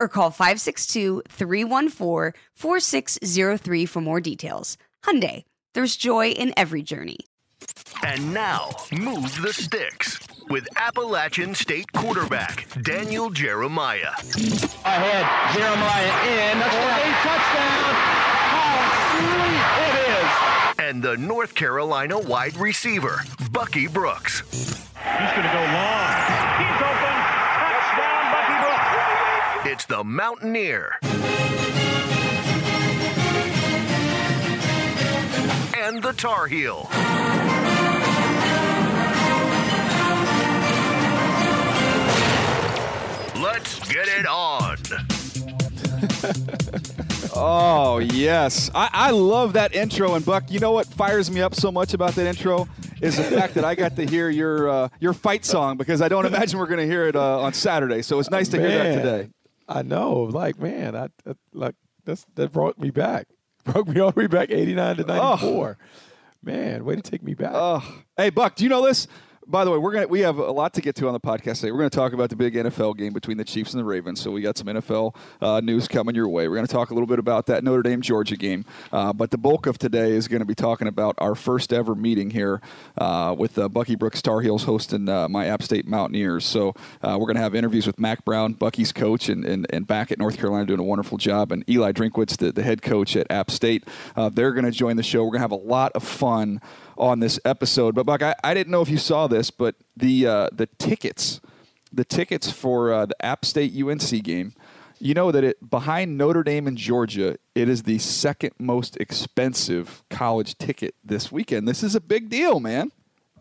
or call 562-314-4603 for more details. Hyundai, there's joy in every journey. And now, move the sticks with Appalachian State quarterback Daniel Jeremiah. I had Jeremiah in. That's a touchdown. How sweet it is. And the North Carolina wide receiver, Bucky Brooks. He's going to go long. He's open. It's the Mountaineer and the Tar Heel. Let's get it on. Oh, yes. I love that intro. And, Buck, you know what fires me up so much about that intro? Is the fact that I got to hear your fight song, because I don't imagine we're going to hear it on Saturday. So it's nice to hear that today. I know, like, man, that brought me back. Broke me all the way back 89 to 94. Oh. Man, way to take me back. Oh. Hey, Buck, do you know this? By the way, we have a lot to get to on the podcast today. We're going to talk about the big NFL game between the Chiefs and the Ravens, so we got some NFL news coming your way. We're going to talk a little bit about that Notre Dame-Georgia game, but the bulk of today is going to be talking about our first ever meeting here with Bucky Brooks Tar Heels hosting my App State Mountaineers. So we're going to have interviews with Mack Brown, Bucky's coach, and back at North Carolina doing a wonderful job, and Eli Drinkwitz, the head coach at App State. They're going to join the show. We're going to have a lot of fun on this episode. But Buck, I didn't know if you saw this, but the tickets for the App State UNC game, you know that it behind Notre Dame and Georgia, it is the second most expensive college ticket this weekend. This is a big deal, man.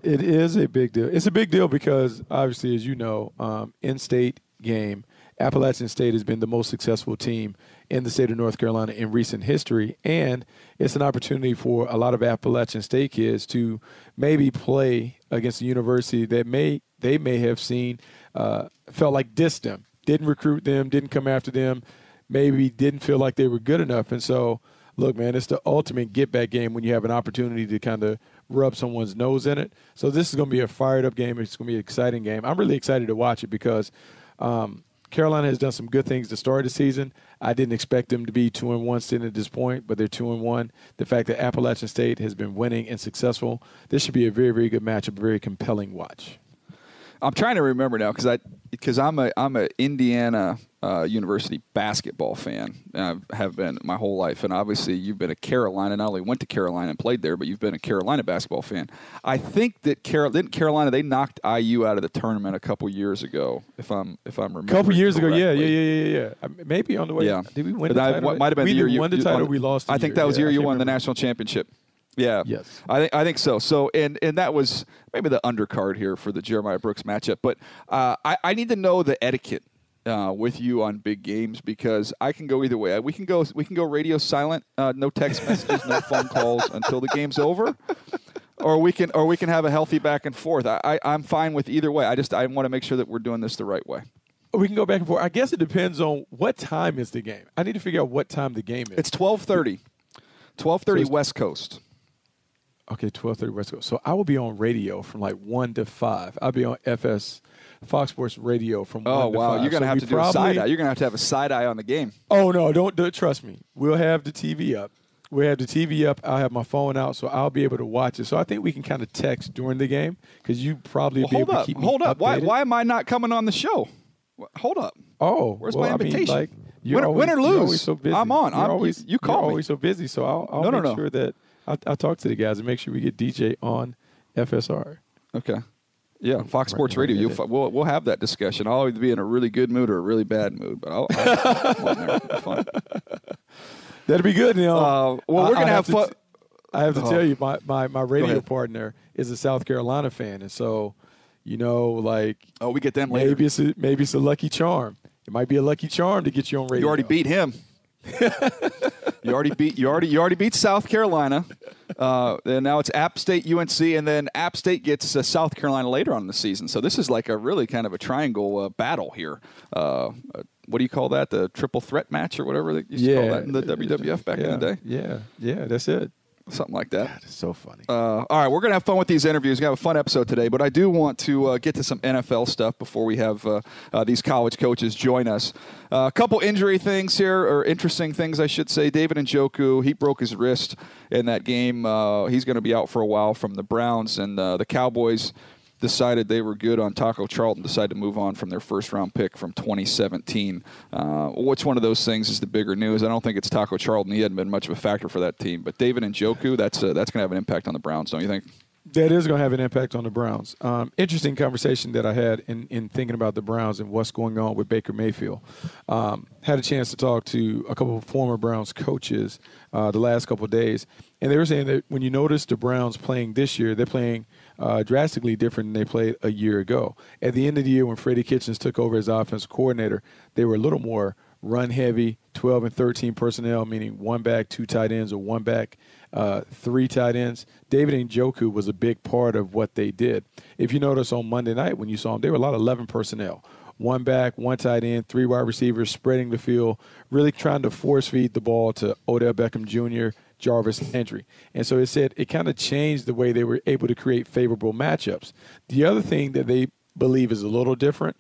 It is a big deal. It's a big deal because obviously, as you know, in-state game, Appalachian State has been the most successful team in the state of North Carolina in recent history, and it's an opportunity for a lot of Appalachian State kids to maybe play against a university that they may have seen, felt like dissed them, didn't recruit them, didn't come after them, maybe didn't feel like they were good enough. And so, look, man, it's the ultimate get-back game when you have an opportunity to kind of rub someone's nose in it. So this is going to be a fired-up game. It's going to be an exciting game. I'm really excited to watch it because Carolina has done some good things to start the season. I didn't expect them to be 2-1 sitting at this point, but they're 2-1. The fact that Appalachian State has been winning and successful, this should be a very, very good matchup, very compelling watch. I'm trying to remember now because I'm a Indiana University basketball fan, and I have been my whole life. And obviously, you've been a Carolina. Not only went to Carolina and played there, but you've been a Carolina basketball fan. I think that Carolina they knocked IU out of the tournament a couple years ago. If I'm remembering, a couple years correctly. Ago, yeah. Maybe on the way. Yeah. Did we win? The title? Might have been the year you won the title. We lost. I think that was the year you won the national championship. Yeah. Yes. I think so. So and that was maybe the undercard here for the Jeremiah Brooks matchup. But I need to know the etiquette with you on big games because I can go either way. We can go radio silent, no text messages, no phone calls until the game's over. Or we can have a healthy back and forth. I'm fine with either way. I want to make sure that we're doing this the right way. We can go back and forth. I guess it depends on what time is the game. I need to figure out what time the game is. It's 12:30. 12:30 West Coast. Okay, 12:30 West Coast. So I will be on radio from like 1 to 5. I'll be on Fox Sports Radio from 1 to 5. Oh, wow. You're going to have to do a side-eye. You're going to have a side-eye on the game. Oh, no. Don't trust me. We'll have the TV up. I'll have my phone out, so I'll be able to watch it. So I think we can kind of text during the game because you probably be able to keep me updated. Hold up. Why am I not coming on the show? Hold up. Oh. Where's my invitation? Win or lose. So I'm on. You call me. You're always so busy, so I'll make sure that – I'll talk to the guys and make sure we get DJ on FSR. Okay. Yeah, Fox Sports Radio. We'll have that discussion. I'll either be in a really good mood or a really bad mood, but I'll on there. It'll be fun. That'll be good. You know, well, we're going to have fun. I have to tell you, my radio partner is a South Carolina fan, and so, you know, like – oh, we get them later. Maybe it's a lucky charm. It might be a lucky charm to get you on radio. You already beat him. You already beat South Carolina, and now it's App State, UNC, and then App State gets South Carolina later on in the season. So this is like a really kind of a triangle battle here. What do you call that? The triple threat match or whatever they used to call that in the WWF back in the day. Yeah, that's it. Something like that. God, it's so funny. All right, we're going to have fun with these interviews. We're going to have a fun episode today, but I do want to get to some NFL stuff before we have these college coaches join us. A couple injury things here, or interesting things, I should say. David Njoku, he broke his wrist in that game. He's going to be out for a while from the Browns, and the Cowboys decided they were good on Taco Charlton, decided to move on from their first-round pick from 2017. Which one of those things is the bigger news? I don't think it's Taco Charlton. He hadn't been much of a factor for that team. But David Njoku, that's going to have an impact on the Browns, don't you think? That is going to have an impact on the Browns. Interesting conversation that I had in thinking about the Browns and what's going on with Baker Mayfield. Had a chance to talk to a couple of former Browns coaches the last couple of days, and they were saying that when you notice the Browns playing this year, they're playing drastically different than they played a year ago. At the end of the year when Freddie Kitchens took over as offensive coordinator, they were a little more run-heavy, 12 and 13 personnel, meaning one back, two tight ends, or one back, three tight ends. David Njoku was a big part of what they did. If you notice on Monday night when you saw them, they were a lot of 11 personnel. One back, one tight end, three wide receivers, spreading the field, really trying to force feed the ball to Odell Beckham Jr., Jarvis Landry. And so it said it kind of changed the way they were able to create favorable matchups. The other thing that they believe is a little different,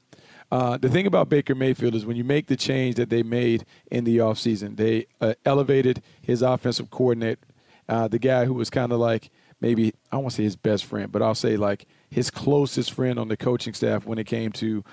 the thing about Baker Mayfield is when you make the change that they made in the offseason, they elevated his offensive coordinator, the guy who was kind of like maybe, I won't say his best friend, but I'll say like his closest friend on the coaching staff when it came to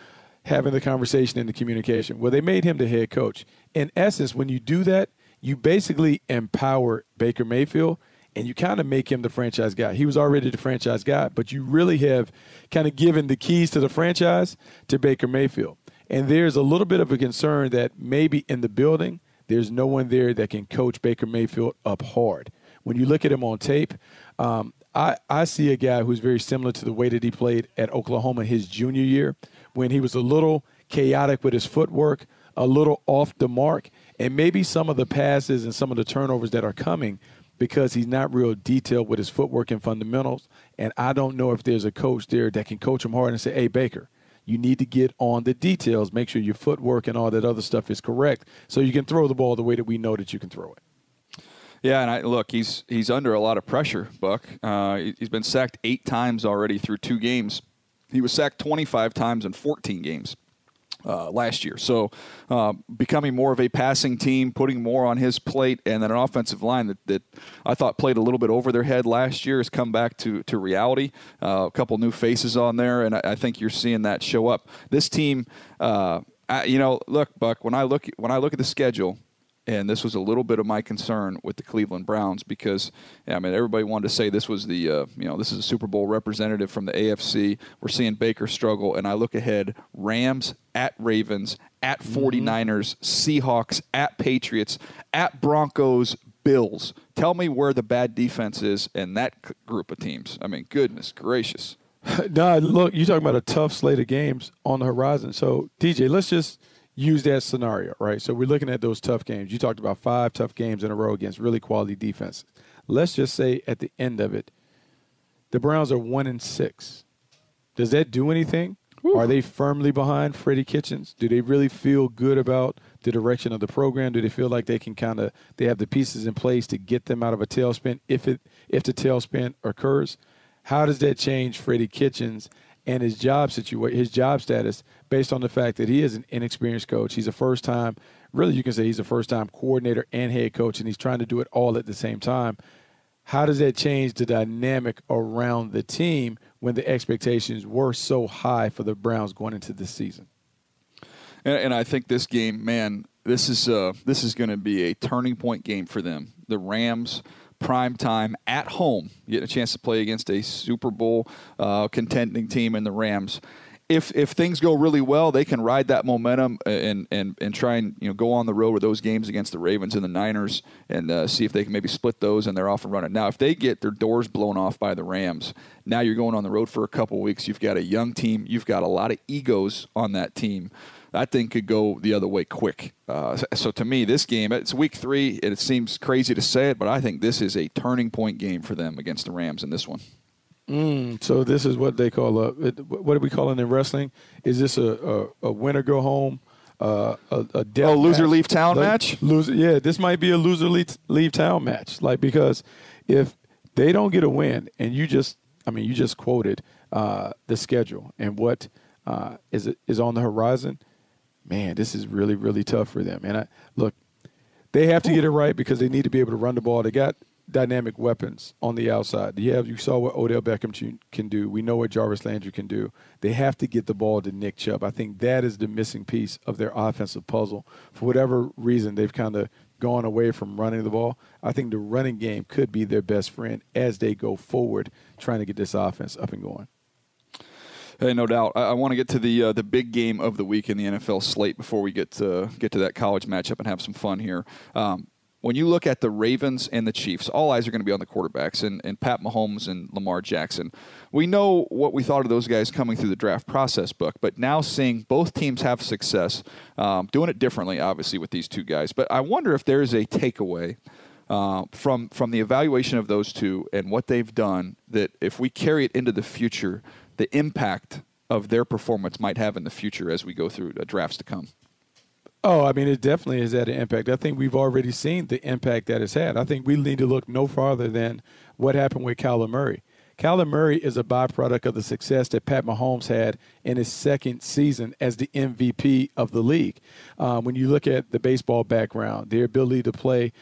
having the conversation and the communication. Well, they made him the head coach. In essence, when you do that, you basically empower Baker Mayfield, and you kind of make him the franchise guy. He was already the franchise guy, but you really have kind of given the keys to the franchise to Baker Mayfield. And there's a little bit of a concern that maybe in the building, there's no one there that can coach Baker Mayfield up hard. When you look at him on tape, I see a guy who's very similar to the way that he played at Oklahoma his junior year when he was a little chaotic with his footwork, a little off the mark, and maybe some of the passes and some of the turnovers that are coming because he's not real detailed with his footwork and fundamentals. And I don't know if there's a coach there that can coach him hard and say, hey, Baker, you need to get on the details. Make sure your footwork and all that other stuff is correct so you can throw the ball the way that we know that you can throw it. Yeah, and look, he's under a lot of pressure, Buck. He's been sacked 8 times already through 2 games. He was sacked 25 times in 14 games last year. So becoming more of a passing team, putting more on his plate, and then an offensive line that I thought played a little bit over their head last year has come back to reality. A couple new faces on there, and I think you're seeing that show up. This team, look, Buck, when I look at the schedule, and this was a little bit of my concern with the Cleveland Browns because, everybody wanted to say this was the, this is a Super Bowl representative from the AFC. We're seeing Baker struggle. And I look ahead, Rams at Ravens, at 49ers, Seahawks, at Patriots, at Broncos, Bills. Tell me where the bad defense is in that group of teams. I mean, goodness gracious. Look, you're talking about a tough slate of games on the horizon. So, DJ, let's just – use that scenario, right? So we're looking at those tough games. You talked about 5 tough games in a row against really quality defenses. Let's just say at the end of it, the Browns are 1-6. Does that do anything? Woo. Are they firmly behind Freddie Kitchens? Do they really feel good about the direction of the program? Do they feel like they can they have the pieces in place to get them out of a tailspin if the tailspin occurs? How does that change Freddie Kitchens and his job situation, his job status, based on the fact that he is an inexperienced coach? He's a first-time, really you can say he's a first-time coordinator and head coach, and he's trying to do it all at the same time. How does that change the dynamic around the team when the expectations were so high for the Browns going into this season? And I think this game, man, this is going to be a turning point game for them. The Rams, prime time at home, getting a chance to play against a Super Bowl contending team in the Rams. If things go really well, they can ride that momentum and try and go on the road with those games against the Ravens and the Niners and see if they can maybe split those and they're off and running. Now, if they get their doors blown off by the Rams, now you're going on the road for a couple weeks. You've got a young team. You've got a lot of egos on that team. That thing could go the other way quick. So to me, this game, it's week 3, and it seems crazy to say it, but I think this is a turning point game for them against the Rams in this one. So this is what they call what do we call it in wrestling? Is this a win or go home? A loser match? Leave town match? Loser, yeah, this might be a loser leave town match. Like, because if they don't get a win, and you just quoted the schedule and what is on the horizon, man, this is really, really tough for them. And they have to get it right because they need to be able to run the ball. They got dynamic weapons on the outside. Yeah, you saw what Odell Beckham can do. We know what Jarvis Landry can do. They have to get the ball to Nick Chubb. I think that is the missing piece of their offensive puzzle. For whatever reason, they've kind of gone away from running the ball. I think the running game could be their best friend as they go forward trying to get this offense up and going. Hey, no doubt. I want to get to the big game of the week in the NFL slate before we get to that college matchup and have some fun here. When you look at the Ravens and the Chiefs, all eyes are going to be on the quarterbacks and Pat Mahomes and Lamar Jackson. We know what we thought of those guys coming through the draft process, Buck, but now seeing both teams have success, doing it differently, obviously, with these two guys. But I wonder if there is a takeaway from the evaluation of those two and what they've done that if we carry it into the future, the impact of their performance might have in the future as we go through drafts to come. Oh, I mean, it definitely has had an impact. I think we've already seen the impact that it's had. I think we need to look no farther than what happened with Kyler Murray. Kyler Murray is a byproduct of the success that Pat Mahomes had in his second season as the MVP of the league. When you look at the baseball background, their ability to play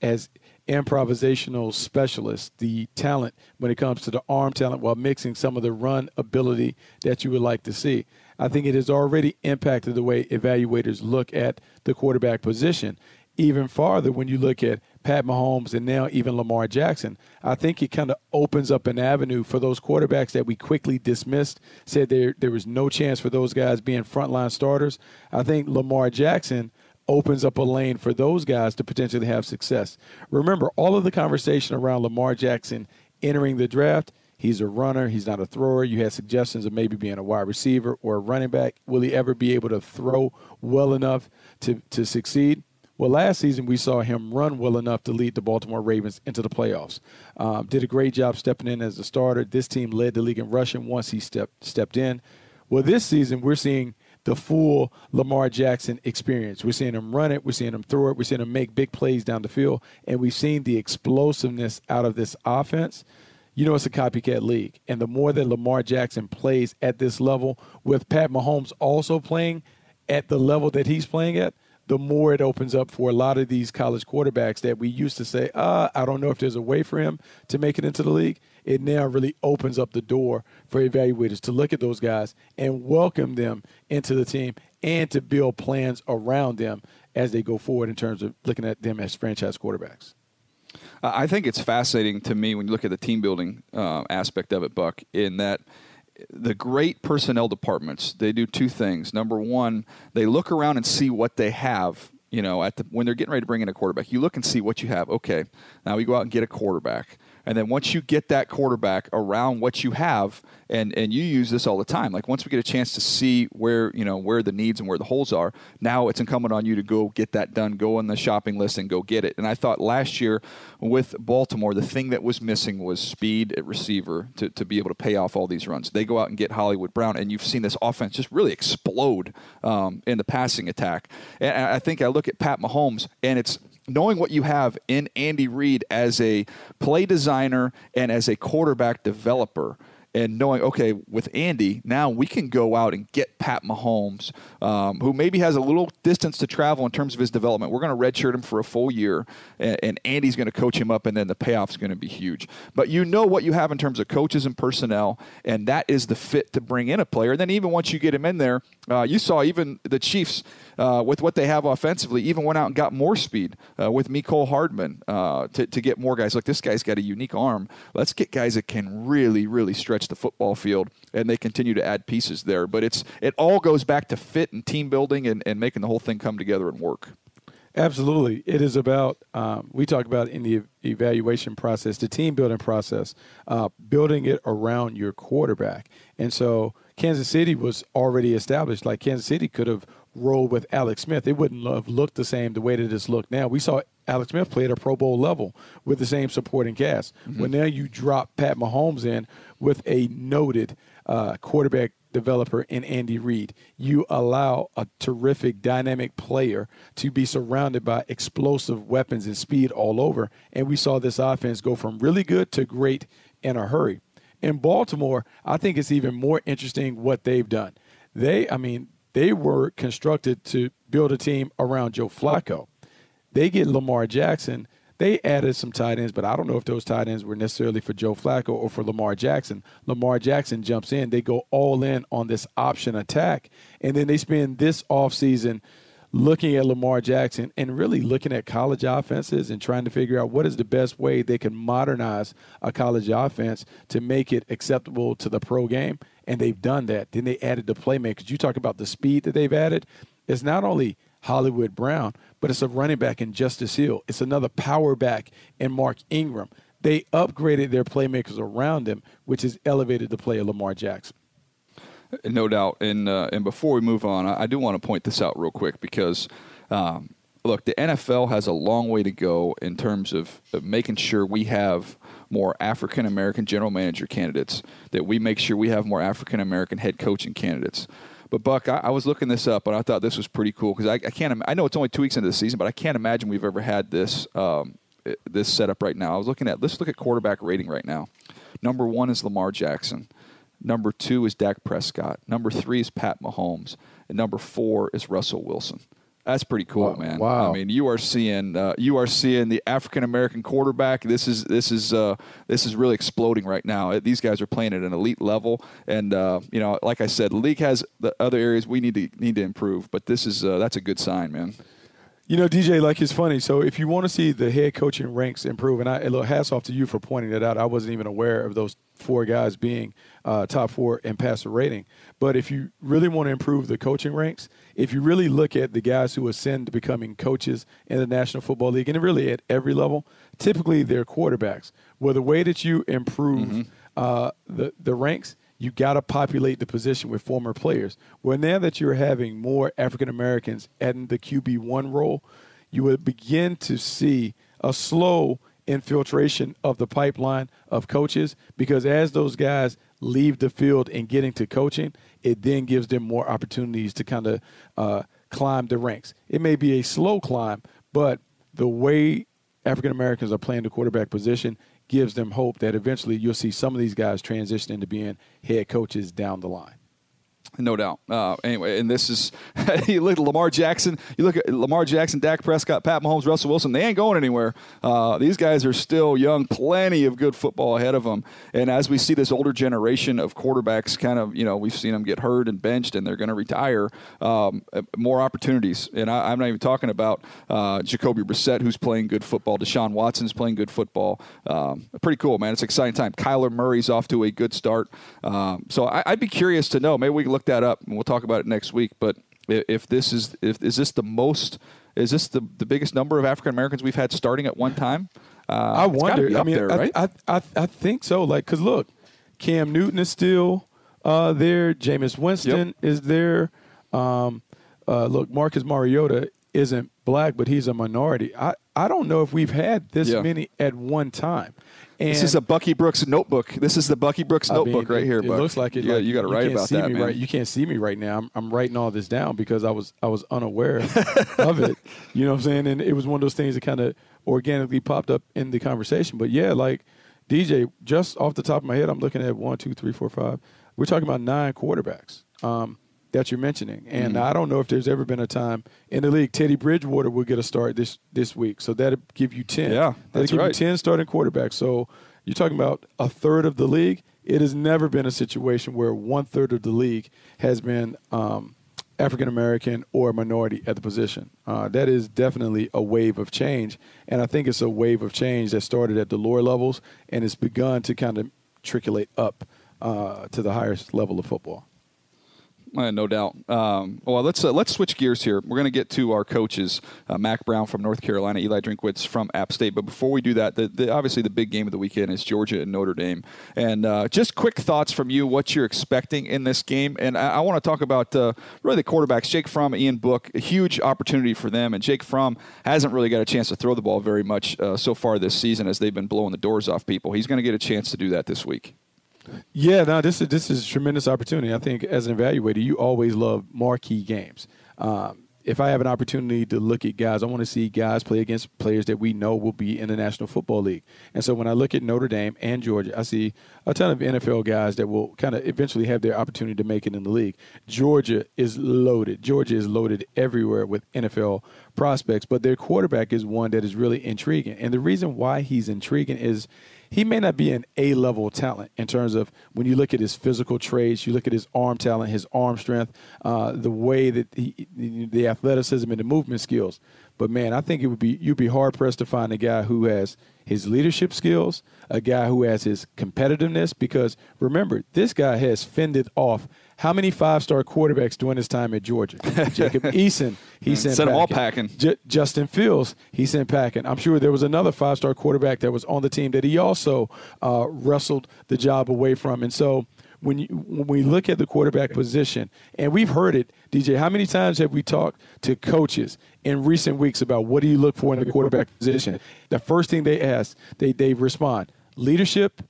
as improvisational specialists, the talent when it comes to the arm talent while mixing some of the run ability that you would like to see. I think it has already impacted the way evaluators look at the quarterback position. Even farther, when you look at Pat Mahomes and now even Lamar Jackson, I think it kind of opens up an avenue for those quarterbacks that we quickly dismissed, said there was no chance for those guys being frontline starters. I think Lamar Jackson opens up a lane for those guys to potentially have success. Remember, all of the conversation around Lamar Jackson entering the draft, he's a runner, he's not a thrower. You had suggestions of maybe being a wide receiver or a running back. Will he ever be able to throw well enough to succeed? Well, last season we saw him run well enough to lead the Baltimore Ravens into the playoffs. Did a great job stepping in as a starter. This team led the league in rushing once he stepped in. Well, this season we're seeing the full Lamar Jackson experience. We're seeing him run it. We're seeing him throw it. We're seeing him make big plays down the field. And we've seen the explosiveness out of this offense. You know, it's a copycat league. And the more that Lamar Jackson plays at this level, with Pat Mahomes also playing at the level that he's playing at, the more it opens up for a lot of these college quarterbacks that we used to say, I don't know if there's a way for him to make it into the league. It now really opens up the door for evaluators to look at those guys and welcome them into the team and to build plans around them as they go forward in terms of looking at them as franchise quarterbacks. I think it's fascinating to me when you look at the team building aspect of it, Buck, in that the great personnel departments, they do two things. Number one, they look around and see what they have, you know, when they're getting ready to bring in a quarterback. You look and see what you have. Okay, now we go out and get a quarterback. And then once you get that quarterback around what you have, and you use this all the time, like once we get a chance to see where, you know, where the needs and where the holes are, now it's incumbent on you to go get that done, go on the shopping list and go get it. And I thought last year with Baltimore, the thing that was missing was speed at receiver to be able to pay off all these runs. They go out and get Hollywood Brown, and you've seen this offense just really explode in the passing attack. And I think I look at Pat Mahomes, and it's knowing what you have in Andy Reid as a play designer and as a quarterback developer, and knowing, okay, with Andy, now we can go out and get Pat Mahomes, who maybe has a little distance to travel in terms of his development. We're going to redshirt him for a full year, and Andy's going to coach him up, and then the payoff's going to be huge. But you know what you have in terms of coaches and personnel, and that is the fit to bring in a player. And then even once you get him in there, you saw even the Chiefs, with what they have offensively, even went out and got more speed with Mecole Hardman to get more guys. Like, this guy's got a unique arm. Let's get guys that can really, really stretch the football field, and they continue to add pieces there. But it all goes back to fit and team building and making the whole thing come together and work. Absolutely. It is about, we talk about in the evaluation process, the team building process, building it around your quarterback. And so Kansas City was already established. Like, Kansas City could have rolled with Alex Smith. It wouldn't have looked the same the way that it's looked now. We saw Alex Smith play at a Pro Bowl level with the same supporting cast. Mm-hmm. Well, now you drop Pat Mahomes in with a noted quarterback developer in Andy Reid. You allow a terrific dynamic player to be surrounded by explosive weapons and speed all over. And we saw this offense go from really good to great in a hurry. In Baltimore, I think it's even more interesting what they've done. They were constructed to build a team around Joe Flacco. They get Lamar Jackson. They added some tight ends, but I don't know if those tight ends were necessarily for Joe Flacco or for Lamar Jackson. Lamar Jackson jumps in. They go all in on this option attack, and then they spend this offseason looking at Lamar Jackson and really looking at college offenses and trying to figure out what is the best way they can modernize a college offense to make it acceptable to the pro game, and they've done that. Then they added the playmakers. You talk about the speed that they've added. It's not only Hollywood Brown, but it's a running back in Justice Hill. It's another power back in Mark Ingram. They upgraded their playmakers around him, which has elevated the play of Lamar Jackson. No doubt. And before we move on, I do want to point this out real quick because, look, the NFL has a long way to go in terms of making sure we have more African-American general manager candidates, that we make sure we have more African-American head coaching candidates. But, Buck, I was looking this up, and I thought this was pretty cool because I know it's only 2 weeks into the season, but I can't imagine we've ever had this setup right now. Let's look at quarterback rating right now. Number one is Lamar Jackson. Number two is Dak Prescott. Number three is Pat Mahomes. And number four is Russell Wilson. That's pretty cool, man. Wow. I mean, you are seeing the African American quarterback. This is really exploding right now. These guys are playing at an elite level, and you know, like I said, the league has the other areas we need to improve. But this is that's a good sign, man. You know, DJ, like, it's funny. So if you want to see the head coaching ranks improve, and a little hats off to you for pointing that out. I wasn't even aware of those four guys being top four in passer rating. But if you really want to improve the coaching ranks, if you really look at the guys who ascend to becoming coaches in the National Football League, and really at every level, typically they're quarterbacks. Well, the way that you improve the ranks, you got to populate the position with former players. Well, now that you're having more African Americans in the QB1 role, you would begin to see a slow infiltration of the pipeline of coaches, because as those guys leave the field and get into coaching, it then gives them more opportunities to kind of climb the ranks. It may be a slow climb, but the way African Americans are playing the quarterback position gives them hope that eventually you'll see some of these guys transition into being head coaches down the line. No doubt. Anyway, and this is – you look at Lamar Jackson. You look at Lamar Jackson, Dak Prescott, Pat Mahomes, Russell Wilson. They ain't going anywhere. These guys are still young. Plenty of good football ahead of them. And as we see this older generation of quarterbacks kind of – you know, we've seen them get hurt and benched, and they're going to retire. More opportunities. And I'm not even talking about Jacoby Brissett, who's playing good football. Deshaun Watson's playing good football. Pretty cool, man. It's an exciting time. Kyler Murray's off to a good start. So I'd be curious to know. Maybe we can look that up, and we'll talk about it next week. But is this the biggest number of African Americans we've had starting at one time? I wonder. I mean, there, right? I think so. Like, cause look, Cam Newton is still there. Jameis Winston is there. Look, Marcus Mariota isn't black, but he's a minority. I don't know if we've had this many at one time. And this is a Bucky Brooks notebook. This is the Bucky Brooks notebook right here. It looks like it. Yeah, you got to write about that, man. Right, you can't see me right now. I'm writing all this down because I was unaware of it. You know what I'm saying? And it was one of those things that kind of organically popped up in the conversation. But yeah, like DJ, just off the top of my head, I'm looking at 1, 2, 3, 4, 5. We're talking about 9 quarterbacks that you're mentioning, and I don't know if there's ever been a time in the league. Teddy Bridgewater will get a start this week, so that'll give you 10. Yeah, that's right. That'll give you 10 starting quarterbacks. So you're talking about a third of the league. It has never been a situation where 1/3 of the league has been African American or minority at the position. That is definitely a wave of change, and I think it's a wave of change that started at the lower levels and it's begun to kind of trickle up to the highest level of football. No doubt. Well, let's switch gears here. We're going to get to our coaches, Mack Brown from North Carolina, Eli Drinkwitz from App State. But before we do that, obviously the big game of the weekend is Georgia and Notre Dame. And just quick thoughts from you, what you're expecting in this game. And I want to talk about really the quarterbacks, Jake Fromm, Ian Book, a huge opportunity for them. And Jake Fromm hasn't really got a chance to throw the ball very much so far this season as they've been blowing the doors off people. He's going to get a chance to do that this week. Yeah, no, this is a tremendous opportunity. I think as an evaluator, you always love marquee games. If I have an opportunity to look at guys, I want to see guys play against players that we know will be in the National Football League. And so when I look at Notre Dame and Georgia, I see a ton of NFL guys that will kind of eventually have their opportunity to make it in the league. Georgia is loaded. Georgia is loaded everywhere with NFL prospects, but their quarterback is one that is really intriguing. And the reason why he's intriguing is he may not be an A-level talent in terms of when you look at his physical traits, you look at his arm talent, his arm strength, the way that the athleticism and the movement skills. But, man, I think you'd be hard-pressed to find a guy who has his leadership skills, a guy who has his competitiveness, because, remember, this guy has fended off how many five-star quarterbacks during his time at Georgia? Jacob Eason, he sent them all packing. Justin Fields, he sent packing. I'm sure there was another five-star quarterback that was on the team that he also wrestled the job away from. And so when we look at the quarterback position, and we've heard it, DJ, how many times have we talked to coaches in recent weeks about what do you look for in the quarterback position? The first thing they ask, they respond, leadership,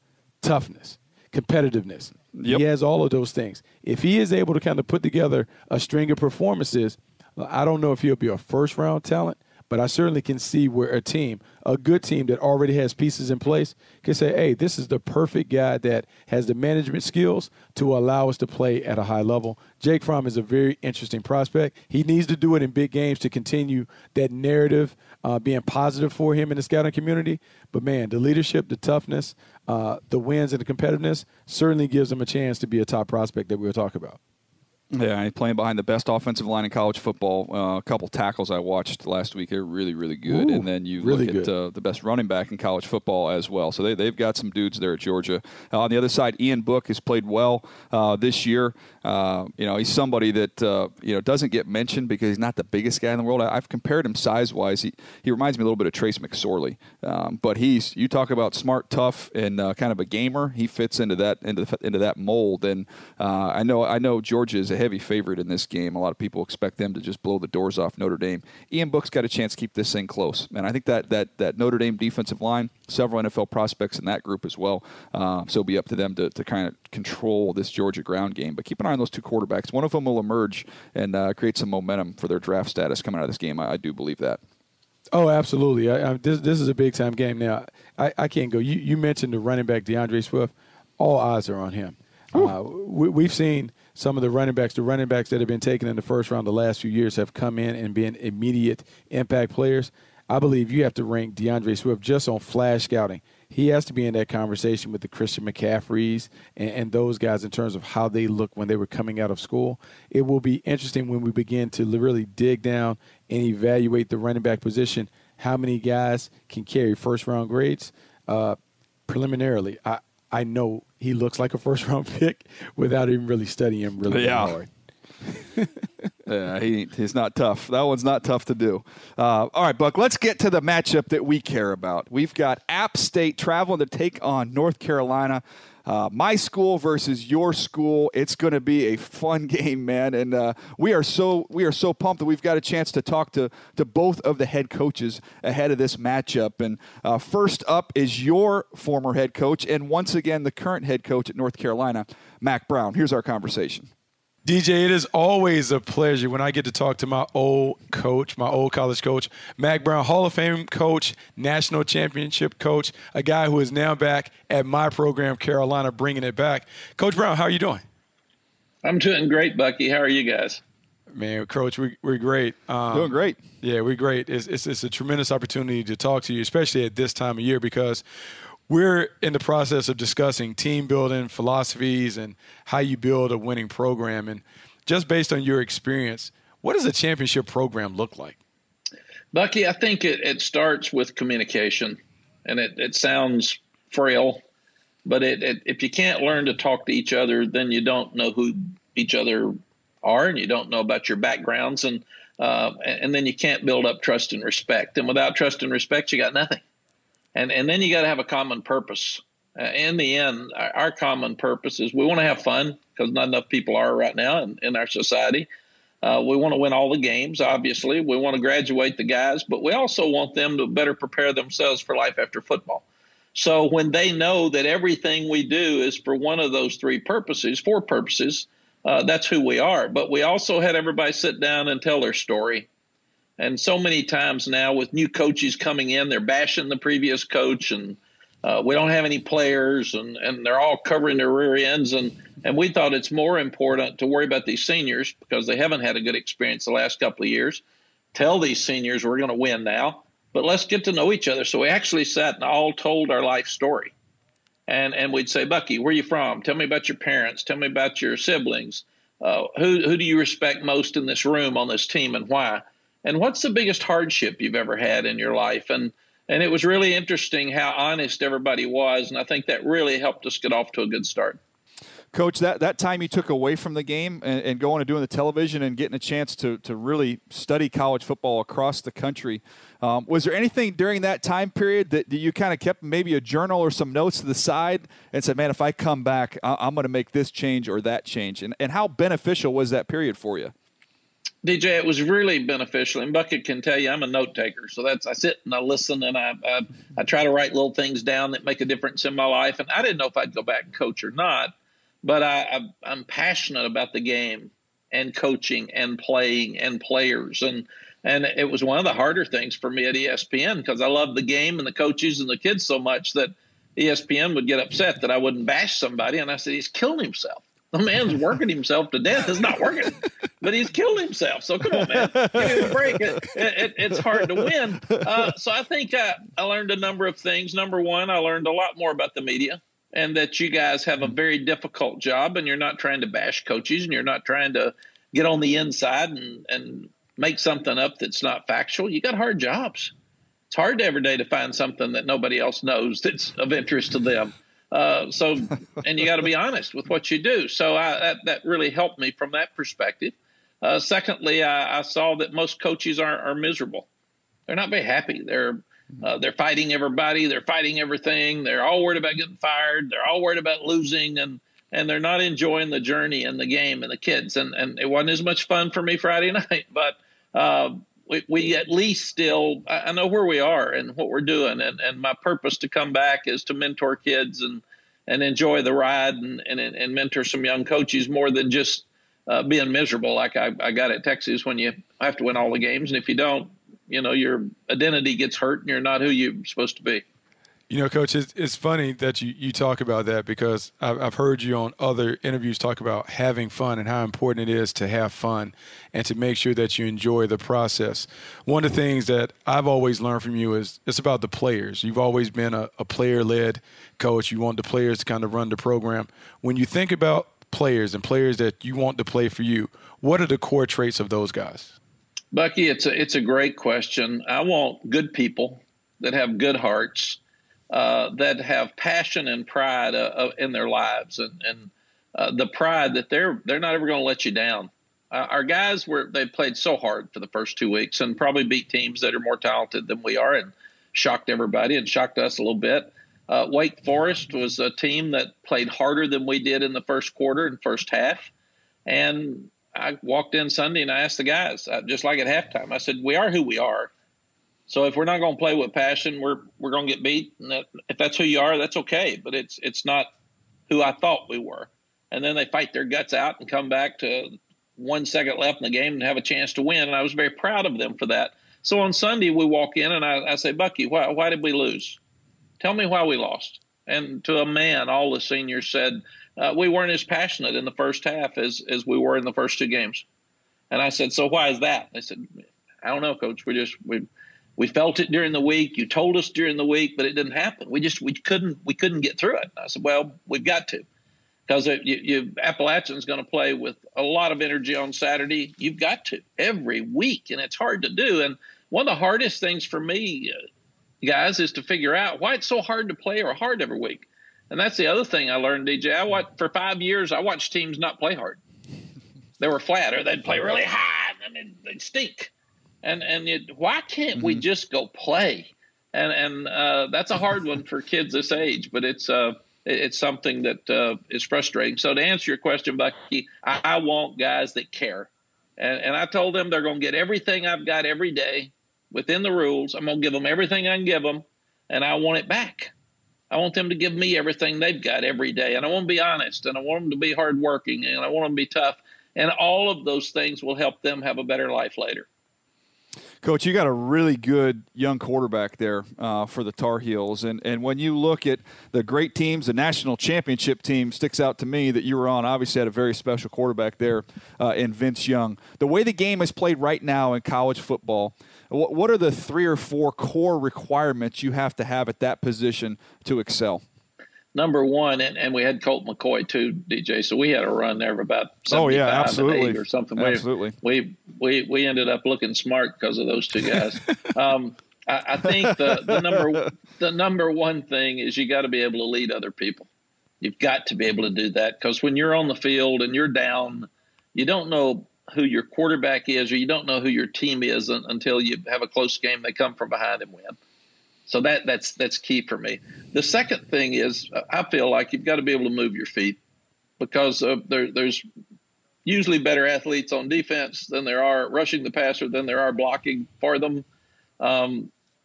toughness, competitiveness. Yep. He has all of those things. If he is able to kind of put together a string of performances, I don't know if he'll be a first-round talent, but I certainly can see where a team, a good team that already has pieces in place, can say, hey, this is the perfect guy that has the management skills to allow us to play at a high level. Jake Fromm is a very interesting prospect. He needs to do it in big games to continue that narrative being positive for him in the scouting community. But, man, the leadership, the toughness, the wins and the competitiveness certainly gives him a chance to be a top prospect that we'll talk about. Yeah, he's playing behind the best offensive line in college football. A couple tackles I watched last week. They're really, really good. Ooh, and then you really look at the best running back in college football as well. So they've got some dudes there at Georgia. On the other side, Ian Book has played well this year. You know, he's somebody that doesn't get mentioned because he's not the biggest guy in the world. I've compared him size-wise. He reminds me a little bit of Trace McSorley. But you talk about smart, tough, and kind of a gamer. He fits into that mold. And I know Georgia is a heavy favorite in this game. A lot of people expect them to just blow the doors off Notre Dame. Ian Book's got a chance to keep this thing close. And I think that Notre Dame defensive line, several NFL prospects in that group as well. So it'll be up to them to kind of control this Georgia ground game. But keep an eye on those two quarterbacks. One of them will emerge and create some momentum for their draft status coming out of this game. I do believe that. Oh, absolutely. This is a big-time game. Now, I can't go. You mentioned the running back, DeAndre Swift. All eyes are on him. We've seen some of the running backs that have been taken in the first round the last few years have come in and been immediate impact players. I believe you have to rank DeAndre Swift just on flash scouting. He has to be in that conversation with the Christian McCaffreys and those guys in terms of how they look when they were coming out of school. It will be interesting when we begin to really dig down and evaluate the running back position, how many guys can carry first-round grades. Preliminarily, I know he looks like a first-round pick without even really studying him hard. Yeah, he's not tough. That one's not tough to do. All right, Buck, let's get to the matchup that we care about. We've got App State traveling to take on North Carolina. My school versus your school. It's going to be a fun game, man. And we are so pumped that we've got a chance to talk to both of the head coaches ahead of this matchup. And first up is your former head coach and once again the current head coach at North Carolina, Mack Brown. Here's our conversation. DJ, it is always a pleasure when I get to talk to my old college coach, Mack Brown, Hall of Fame coach, national championship coach, a guy who is now back at my program, Carolina, bringing it back. Coach Brown, how are you doing? I'm doing great, Bucky. How are you guys? Man, Coach, we're great. Doing great. Yeah, we're great. It's a tremendous opportunity to talk to you, especially at this time of year, because we're in the process of discussing team building philosophies and how you build a winning program. And just based on your experience, what does a championship program look like? Bucky, I think it starts with communication. And it sounds frail, but if you can't learn to talk to each other, then you don't know who each other are and you don't know about your backgrounds. And then you can't build up trust and respect. And without trust and respect, you got nothing. And then you got to have a common purpose. In the end, our common purpose is we want to have fun because not enough people are right now in our society. We want to win all the games, obviously. We want to graduate the guys, but we also want them to better prepare themselves for life after football. So when they know that everything we do is for one of those four purposes, that's who we are. But we also had everybody sit down and tell their story. And so many times now with new coaches coming in, they're bashing the previous coach and we don't have any players and they're all covering their rear ends. And we thought it's more important to worry about these seniors because they haven't had a good experience the last couple of years. Tell these seniors we're going to win now, but let's get to know each other. So we actually sat and all told our life story. And we'd say, Bucky, where are you from? Tell me about your parents. Tell me about your siblings. Who do you respect most in this room on this team and why? And what's the biggest hardship you've ever had in your life? And it was really interesting how honest everybody was, and I think that really helped us get off to a good start. Coach, that time you took away from the game and going and doing the television and getting a chance to really study college football across the country, was there anything during that time period that you kind of kept maybe a journal or some notes to the side and said, man, if I come back, I'm going to make this change or that change? And how beneficial was that period for you? DJ, it was really beneficial, and Bucket can tell you I'm a note taker. So I sit and I listen, and I try to write little things down that make a difference in my life. And I didn't know if I'd go back and coach or not, but I'm passionate about the game and coaching and playing and players. And it was one of the harder things for me at ESPN because I loved the game and the coaches and the kids so much that ESPN would get upset that I wouldn't bash somebody. And I said, he's killing himself. The man's working himself to death. It's not working, but he's killed himself. So come on, man, give him a break. It's hard to win. So I think I learned a number of things. Number one, I learned a lot more about the media and that you guys have a very difficult job and you're not trying to bash coaches and you're not trying to get on the inside and make something up that's not factual. You got hard jobs. It's hard every day to find something that nobody else knows that's of interest to them. And you got to be honest with what you do. So that really helped me from that perspective. Secondly, I saw that most coaches are miserable. They're not very happy. They're fighting everybody. They're fighting everything. They're all worried about getting fired. They're all worried about losing. And and they're not enjoying the journey and the game and the kids. And it wasn't as much fun for me Friday night, but we at least still, I know where we are and what we're doing. And my purpose to come back is to mentor kids and enjoy the ride and mentor some young coaches more than just being miserable. Like I got at Texas when you have to win all the games. And if you don't, you know, your identity gets hurt and you're not who you're supposed to be. You know, Coach, it's funny that you talk about that, because I've heard you on other interviews talk about having fun and how important it is to have fun and to make sure that you enjoy the process. One of the things that I've always learned from you is it's about the players. You've always been a player-led coach. You want the players to kind of run the program. When you think about players and players that you want to play for you, what are the core traits of those guys? Bucky, it's a great question. I want good people that have good hearts, that have passion and pride in their lives, and the pride that they're not ever going to let you down. Our guys they played so hard for the first 2 weeks and probably beat teams that are more talented than we are and shocked everybody and shocked us a little bit. Wake Forest was a team that played harder than we did in the first quarter and first half. And I walked in Sunday and I asked the guys, just like at halftime, I said, we are who we are. So if we're not going to play with passion, we're going to get beat. And if that's who you are, that's okay. But it's not who I thought we were. And then they fight their guts out and come back to 1 second left in the game and have a chance to win. And I was very proud of them for that. So on Sunday, we walk in and I say, Bucky, why did we lose? Tell me why we lost. And to a man, all the seniors said, we weren't as passionate in the first half as we were in the first two games. And I said, so why is that? They said, I don't know, Coach. We felt it during the week. You told us during the week, but it didn't happen. We couldn't get through it. And I said, well, we've got to, because Appalachian's going to play with a lot of energy on Saturday. You've got to every week, and it's hard to do. And one of the hardest things for me, guys, is to figure out why it's so hard to play or hard every week. And that's the other thing I learned, DJ. For 5 years, I watched teams not play hard. They were flat, or they'd play really high, and they'd stink. And why can't we just go play? And that's a hard one for kids this age, but it's something that is frustrating. So to answer your question, Bucky, I want guys that care. And I told them they're going to get everything I've got every day within the rules. I'm going to give them everything I can give them, and I want it back. I want them to give me everything they've got every day. And I want them to be honest, and I want them to be hardworking, and I want them to be tough. And all of those things will help them have a better life later. Coach, you got a really good young quarterback there for the Tar Heels. And when you look at the great teams, the national championship team sticks out to me that you were on. Obviously had a very special quarterback there in Vince Young. The way the game is played right now in college football, what are the 3 or 4 core requirements you have to have at that position to excel? Number one, and we had Colt McCoy too, DJ. So we had a run there of about 75 and 8 or something. Absolutely. We ended up looking smart because of those two guys. I think the number one thing is you got to be able to lead other people. You've got to be able to do that, because when you're on the field and you're down, you don't know who your quarterback is, or you don't know who your team is until you have a close game. They come from behind and win. So that's key for me. The second thing is I feel like you've got to be able to move your feet, because there's usually better athletes on defense than there are rushing the passer than there are blocking for them. So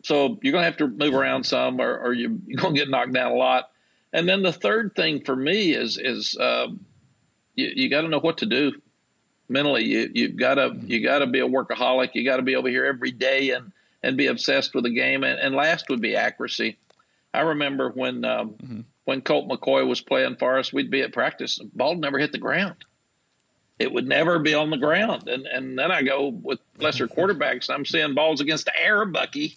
you're going to have to move around some, or you're going to get knocked down a lot. And then the third thing for me is you got to know what to do mentally. You've got to be a workaholic. You got to be over here every day and be obsessed with the game. And last would be accuracy. I remember when Colt McCoy was playing for us, we'd be at practice. The ball never hit the ground. It would never be on the ground. And then I go with lesser quarterbacks, and I'm seeing balls against the air, Bucky,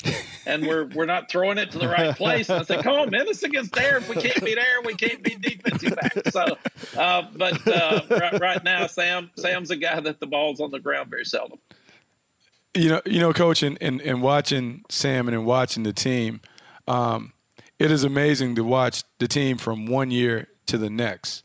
and we're not throwing it to the right place. And I said, come on, man, it's against the air. If we can't beat air, we can't beat defensive backs. So, but right now, Sam's a guy that the ball's on the ground very seldom. You know, Coach, and watching Sam and watching the team, it is amazing to watch the team from one year to the next.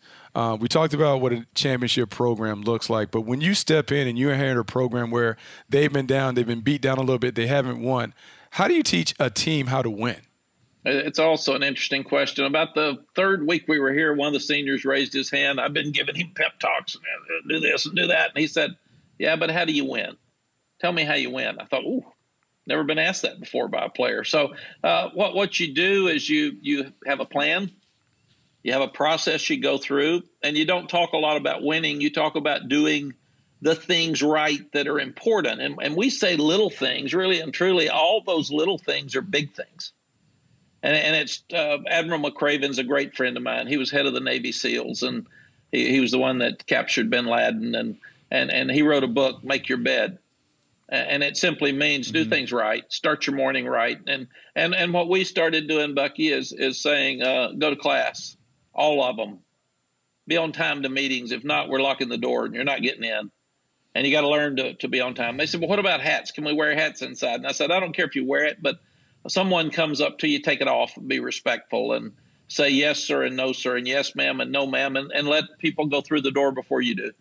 We talked about what a championship program looks like, but when you step in and you inherit a program where they've been down, they've been beat down a little bit, they haven't won, how do you teach a team how to win? It's also an interesting question. About the third week we were here, one of the seniors raised his hand. I've been giving him pep talks and do this and do that. And he said, yeah, but how do you win? Tell me how you win. I thought, ooh, never been asked that before by a player. So what you do is you have a plan. You have a process you go through. And you don't talk a lot about winning. You talk about doing the things right that are important. And we say little things. Really and truly, all those little things are big things. And it's Admiral McCraven's a great friend of mine. He was head of the Navy SEALs, and he was the one that captured bin Laden. And he wrote a book, Make Your Bed. And it simply means do things right, start your morning right. And what we started doing, Bucky, is saying go to class, all of them. Be on time to meetings. If not, we're locking the door and you're not getting in. And you got to learn to be on time. They said, well, what about hats? Can we wear hats inside? And I said, I don't care if you wear it, but someone comes up to you, take it off, and be respectful and say yes, sir, and no, sir, and yes, ma'am, and no, ma'am, and let people go through the door before you do.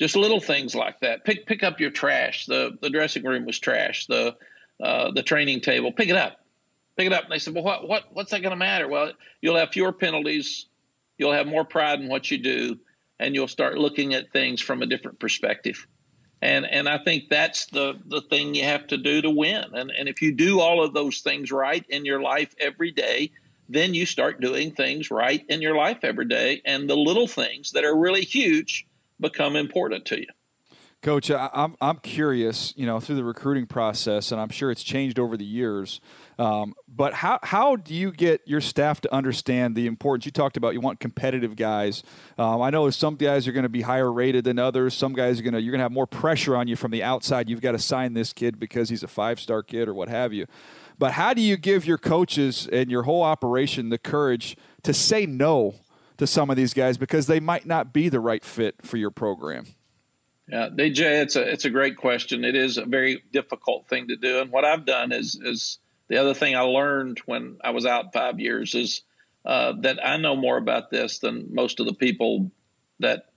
Just little things like that. Pick up your trash. The dressing room was trash. The training table. Pick it up. Pick it up. And they said, well, what's that going to matter? Well, you'll have fewer penalties. You'll have more pride in what you do, and you'll start looking at things from a different perspective. And I think that's the thing you have to do to win. And if you do all of those things right in your life every day, then you start doing things right in your life every day. And the little things that are really huge become important to you. Coach, I'm curious, through the recruiting process, and I'm sure it's changed over the years, but how do you get your staff to understand the importance? You talked about you want competitive guys. I know some guys are going to be higher rated than others. Some guys you're going to have more pressure on you from the outside. You've got to sign this kid because he's a five-star kid or what have you. But how do you give your coaches and your whole operation the courage to say no to some of these guys because they might not be the right fit for your program? Yeah, DJ, it's a great question. It is a very difficult thing to do. And what I've done is the other thing I learned when I was out 5 years is that I know more about this than most of the people that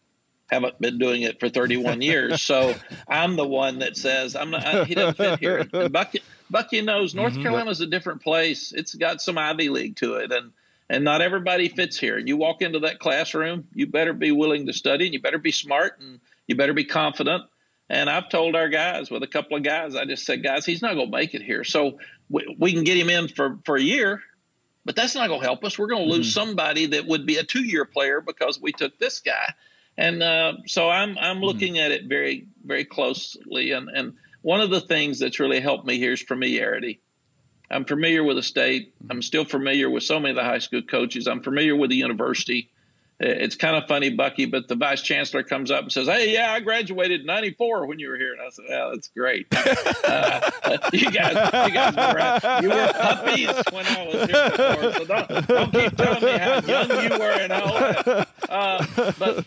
haven't been doing it for 31 years. So I'm the one that says he doesn't fit here. And Bucky knows North Carolina's a different place. It's got some Ivy League to it, and not everybody fits here. You walk into that classroom, you better be willing to study, and you better be smart, and you better be confident. And I've told our guys, with a couple of guys, I just said, guys, he's not going to make it here. So we can get him in for a year, but that's not going to help us. We're going to lose somebody that would be a two-year player because we took this guy. And so I'm looking at it very, very closely. And one of the things that's really helped me here is familiarity. I'm familiar with the state. I'm still familiar with so many of the high school coaches. I'm familiar with the university. It's kind of funny, Bucky, but the vice chancellor comes up and says, hey, yeah, I graduated in 94 when you were here. And I said, oh, that's great. You guys were right. You were puppies when I was here before, so don't keep telling me how young you were and all that. But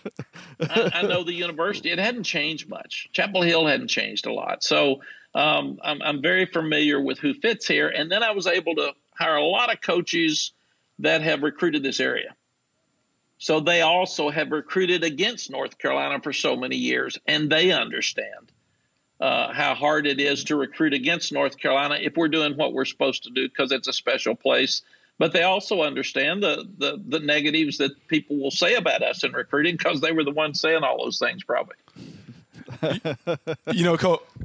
I know the university. It hadn't changed much. Chapel Hill hadn't changed a lot. So I'm very familiar with who fits here. And then I was able to hire a lot of coaches that have recruited this area. So they also have recruited against North Carolina for so many years, and they understand how hard it is to recruit against North Carolina if we're doing what we're supposed to do because it's a special place. But they also understand the negatives that people will say about us in recruiting because they were the ones saying all those things probably.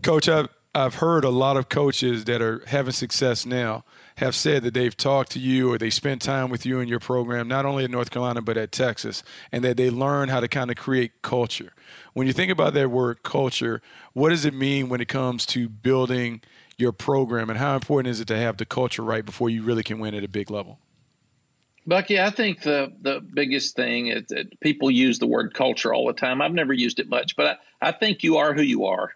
Coach, I've heard a lot of coaches that are having success now have said that they've talked to you or they spent time with you in your program, not only at North Carolina but at Texas, and that they learn how to kind of create culture. When you think about that word culture, what does it mean when it comes to building your program, and how important is it to have the culture right before you really can win at a big level? Bucky, I think the biggest thing is that people use the word culture all the time. I've never used it much, but I think you are who you are.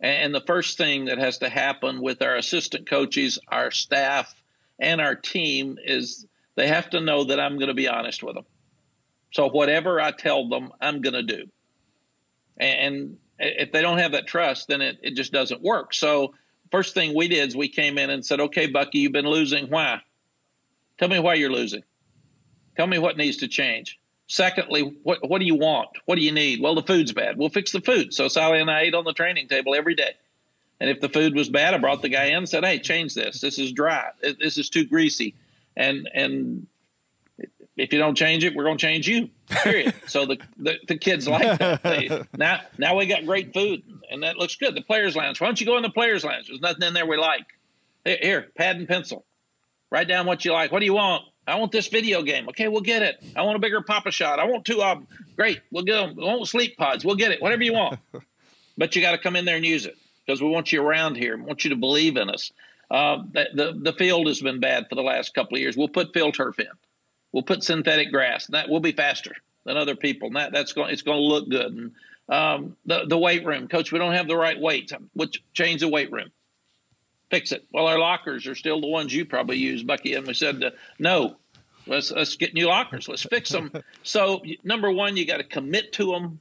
And the first thing that has to happen with our assistant coaches, our staff, and our team is they have to know that I'm going to be honest with them. So whatever I tell them, I'm going to do. And if they don't have that trust, then it just doesn't work. So first thing we did is we came in and said, okay, Bucky, you've been losing. Why? Tell me why you're losing. Tell me what needs to change. Secondly, what do you want? What do you need? Well, the food's bad. We'll fix the food. So Sally and I ate on the training table every day. And if the food was bad, I brought the guy in and said, hey, change this. This is dry. This is too greasy. and if you don't change it, we're going to change you, period. So the kids like that. Now we got great food, and that looks good. The players' lounge. Why don't you go in the players' lounge? There's nothing in there we like. Here, pad and pencil. Write down what you like. What do you want? I want this video game. Okay, we'll get it. I want a bigger Papa Shot. I want two of them. Great, we'll get them. I want sleep pods. We'll get it. Whatever you want. But you got to come in there and use it because we want you around here. We want you to believe in us. The field has been bad for the last couple of years. We'll put field turf in. We'll put synthetic grass. That will be faster than other people. And it's going to look good. And, the weight room, coach, we don't have the right weights. We'll change the weight room. Fix it. Well, our lockers are still the ones you probably use, Bucky. And we said, no, let's get new lockers. Let's fix them. So number one, you got to commit to them.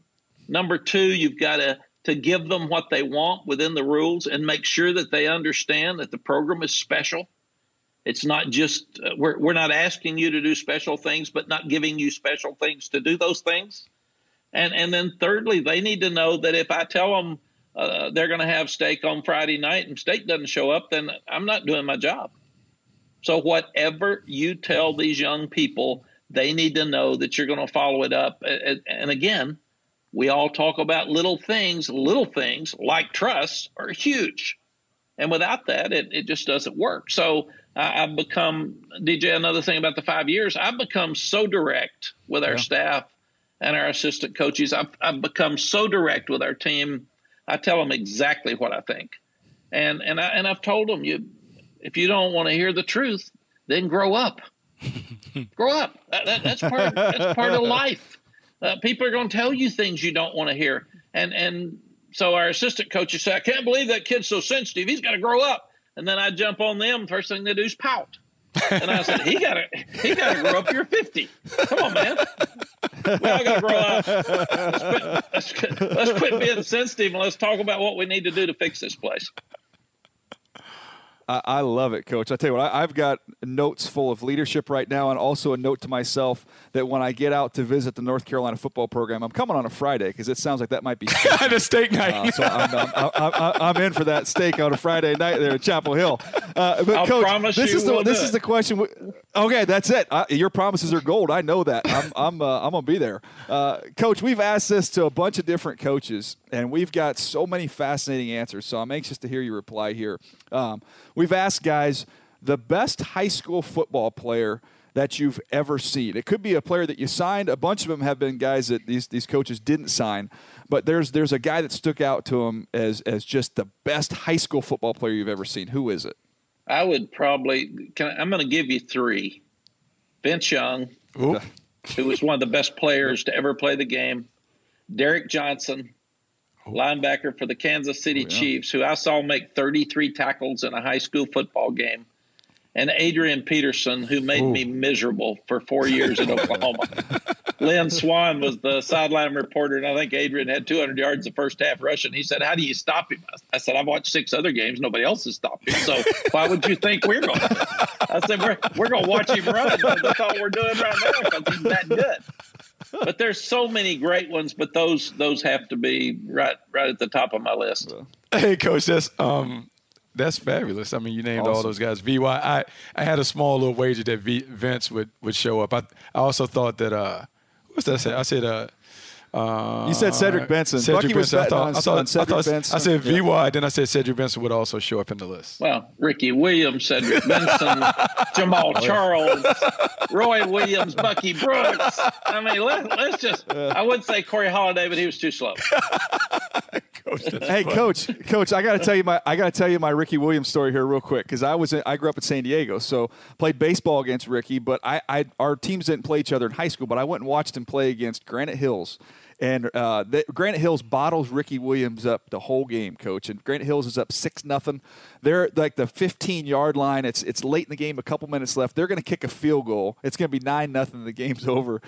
Number two, you've got to give them what they want within the rules and make sure that they understand that the program is special. It's not just we're not asking you to do special things, but not giving you special things to do those things. And then thirdly, they need to know that if I tell them they're going to have steak on Friday night and steak doesn't show up, then I'm not doing my job. So whatever you tell these young people, they need to know that you're going to follow it up. And again, we all talk about little things. Little things like trust are huge. And without that, it just doesn't work. So I've become, DJ, another thing about the 5 years, I've become so direct with our staff and our assistant coaches. I've become so direct with our team. I tell them exactly what I think. And I've told them, if you don't want to hear the truth, then grow up. Grow up. That's part of life. People are going to tell you things you don't want to hear. And so our assistant coaches say, I can't believe that kid's so sensitive. He's got to grow up. And then I jump on them. First thing they do is pout. And I said, he got to grow up. You're 50. Come on, man. We all got to grow up. Let's quit being sensitive and let's talk about what we need to do to fix this place. I love it, Coach. I tell you what, I've got notes full of leadership right now, and also a note to myself that when I get out to visit the North Carolina football program, I'm coming on a Friday because it sounds like that might be the steak night. So I'm in for that steak on a Friday night there at Chapel Hill. But I'll Coach, promise this you is the, this is the question. Okay, that's it. Your promises are gold. I know that. I'm gonna be there, Coach. We've asked this to a bunch of different coaches, and we've got so many fascinating answers. So I'm anxious to hear your reply here. We've asked guys the best high school football player that you've ever seen. It could be a player that you signed. A bunch of them have been guys that these coaches didn't sign. But there's a guy that stuck out to them as just the best high school football player you've ever seen. Who is it? I would probably I'm going to give you three. Vince Young, who was one of the best players to ever play the game. Derek Johnson, linebacker for the Kansas City Chiefs, who I saw make 33 tackles in a high school football game. And Adrian Peterson, who made me miserable for 4 years at Oklahoma. Lynn Swan was the sideline reporter, and I think Adrian had 200 yards the first half rushing. He said, how do you stop him? I said, I've watched 6 other games. Nobody else has stopped him. So why would you think we're going to? I said, we're going to watch him run. That's all we're doing right now because he's that good. But there's so many great ones, but those have to be right at the top of my list. Hey, Coach, that's fabulous. I mean, you named all those guys. VY, I had a small little wager that Vince would show up. I also thought that what's that say? I said you said Cedric Benson. Cedric Benson. I said VY, then I said Cedric Benson would also show up in the list. Well, Ricky Williams, Cedric Benson, Jamal Charles, Roy Williams, Bucky Brooks. I mean, let's just I wouldn't say Corey Holiday, but he was too slow. Coach, hey, funny. Coach, I gotta tell you my Ricky Williams story here real quick because I grew up in San Diego, so played baseball against Ricky, but our teams didn't play each other in high school, but I went and watched him play against Granite Hills. And Granite Hills bottles Ricky Williams up the whole game, Coach. And Granite Hills is up 6-0. They're like the 15-yard line. It's late in the game, a couple minutes left. They're going to kick a field goal. It's going to be 9-0. The game's over.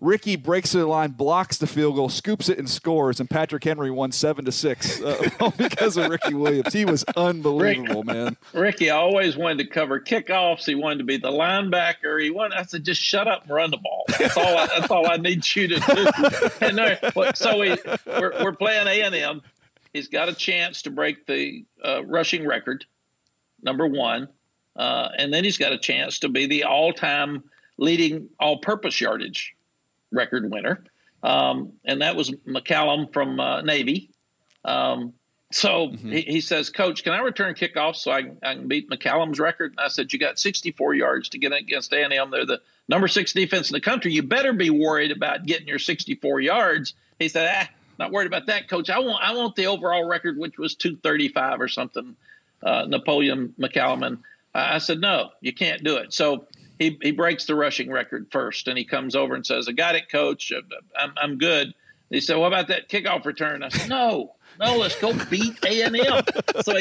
Ricky breaks to the line, blocks the field goal, scoops it, and scores. And Patrick Henry won 7-6 because of Ricky Williams. He was unbelievable, man. Ricky always wanted to cover kickoffs. He wanted to be the linebacker. I said, just shut up and run the ball. That's all I need you to do. And we're playing A&M. He's got a chance to break the rushing record, number one. And then he's got a chance to be the all-time leading all-purpose yardage record winner. And that was McCallum from Navy. He says, Coach, can I return kickoffs so I can beat McCallum's record? And I said, you got 64 yards to get against A&M. They're the number 6 defense in the country. You better be worried about getting your 64 yards. He said, not worried about that, Coach. I want the overall record, which was 235 or something, Napoleon McCallum. And I said, no, you can't do it. So he breaks the rushing record first, and he comes over and says, I got it, Coach. I'm good. He said, what about that kickoff return? I said, no, let's go beat A&M. So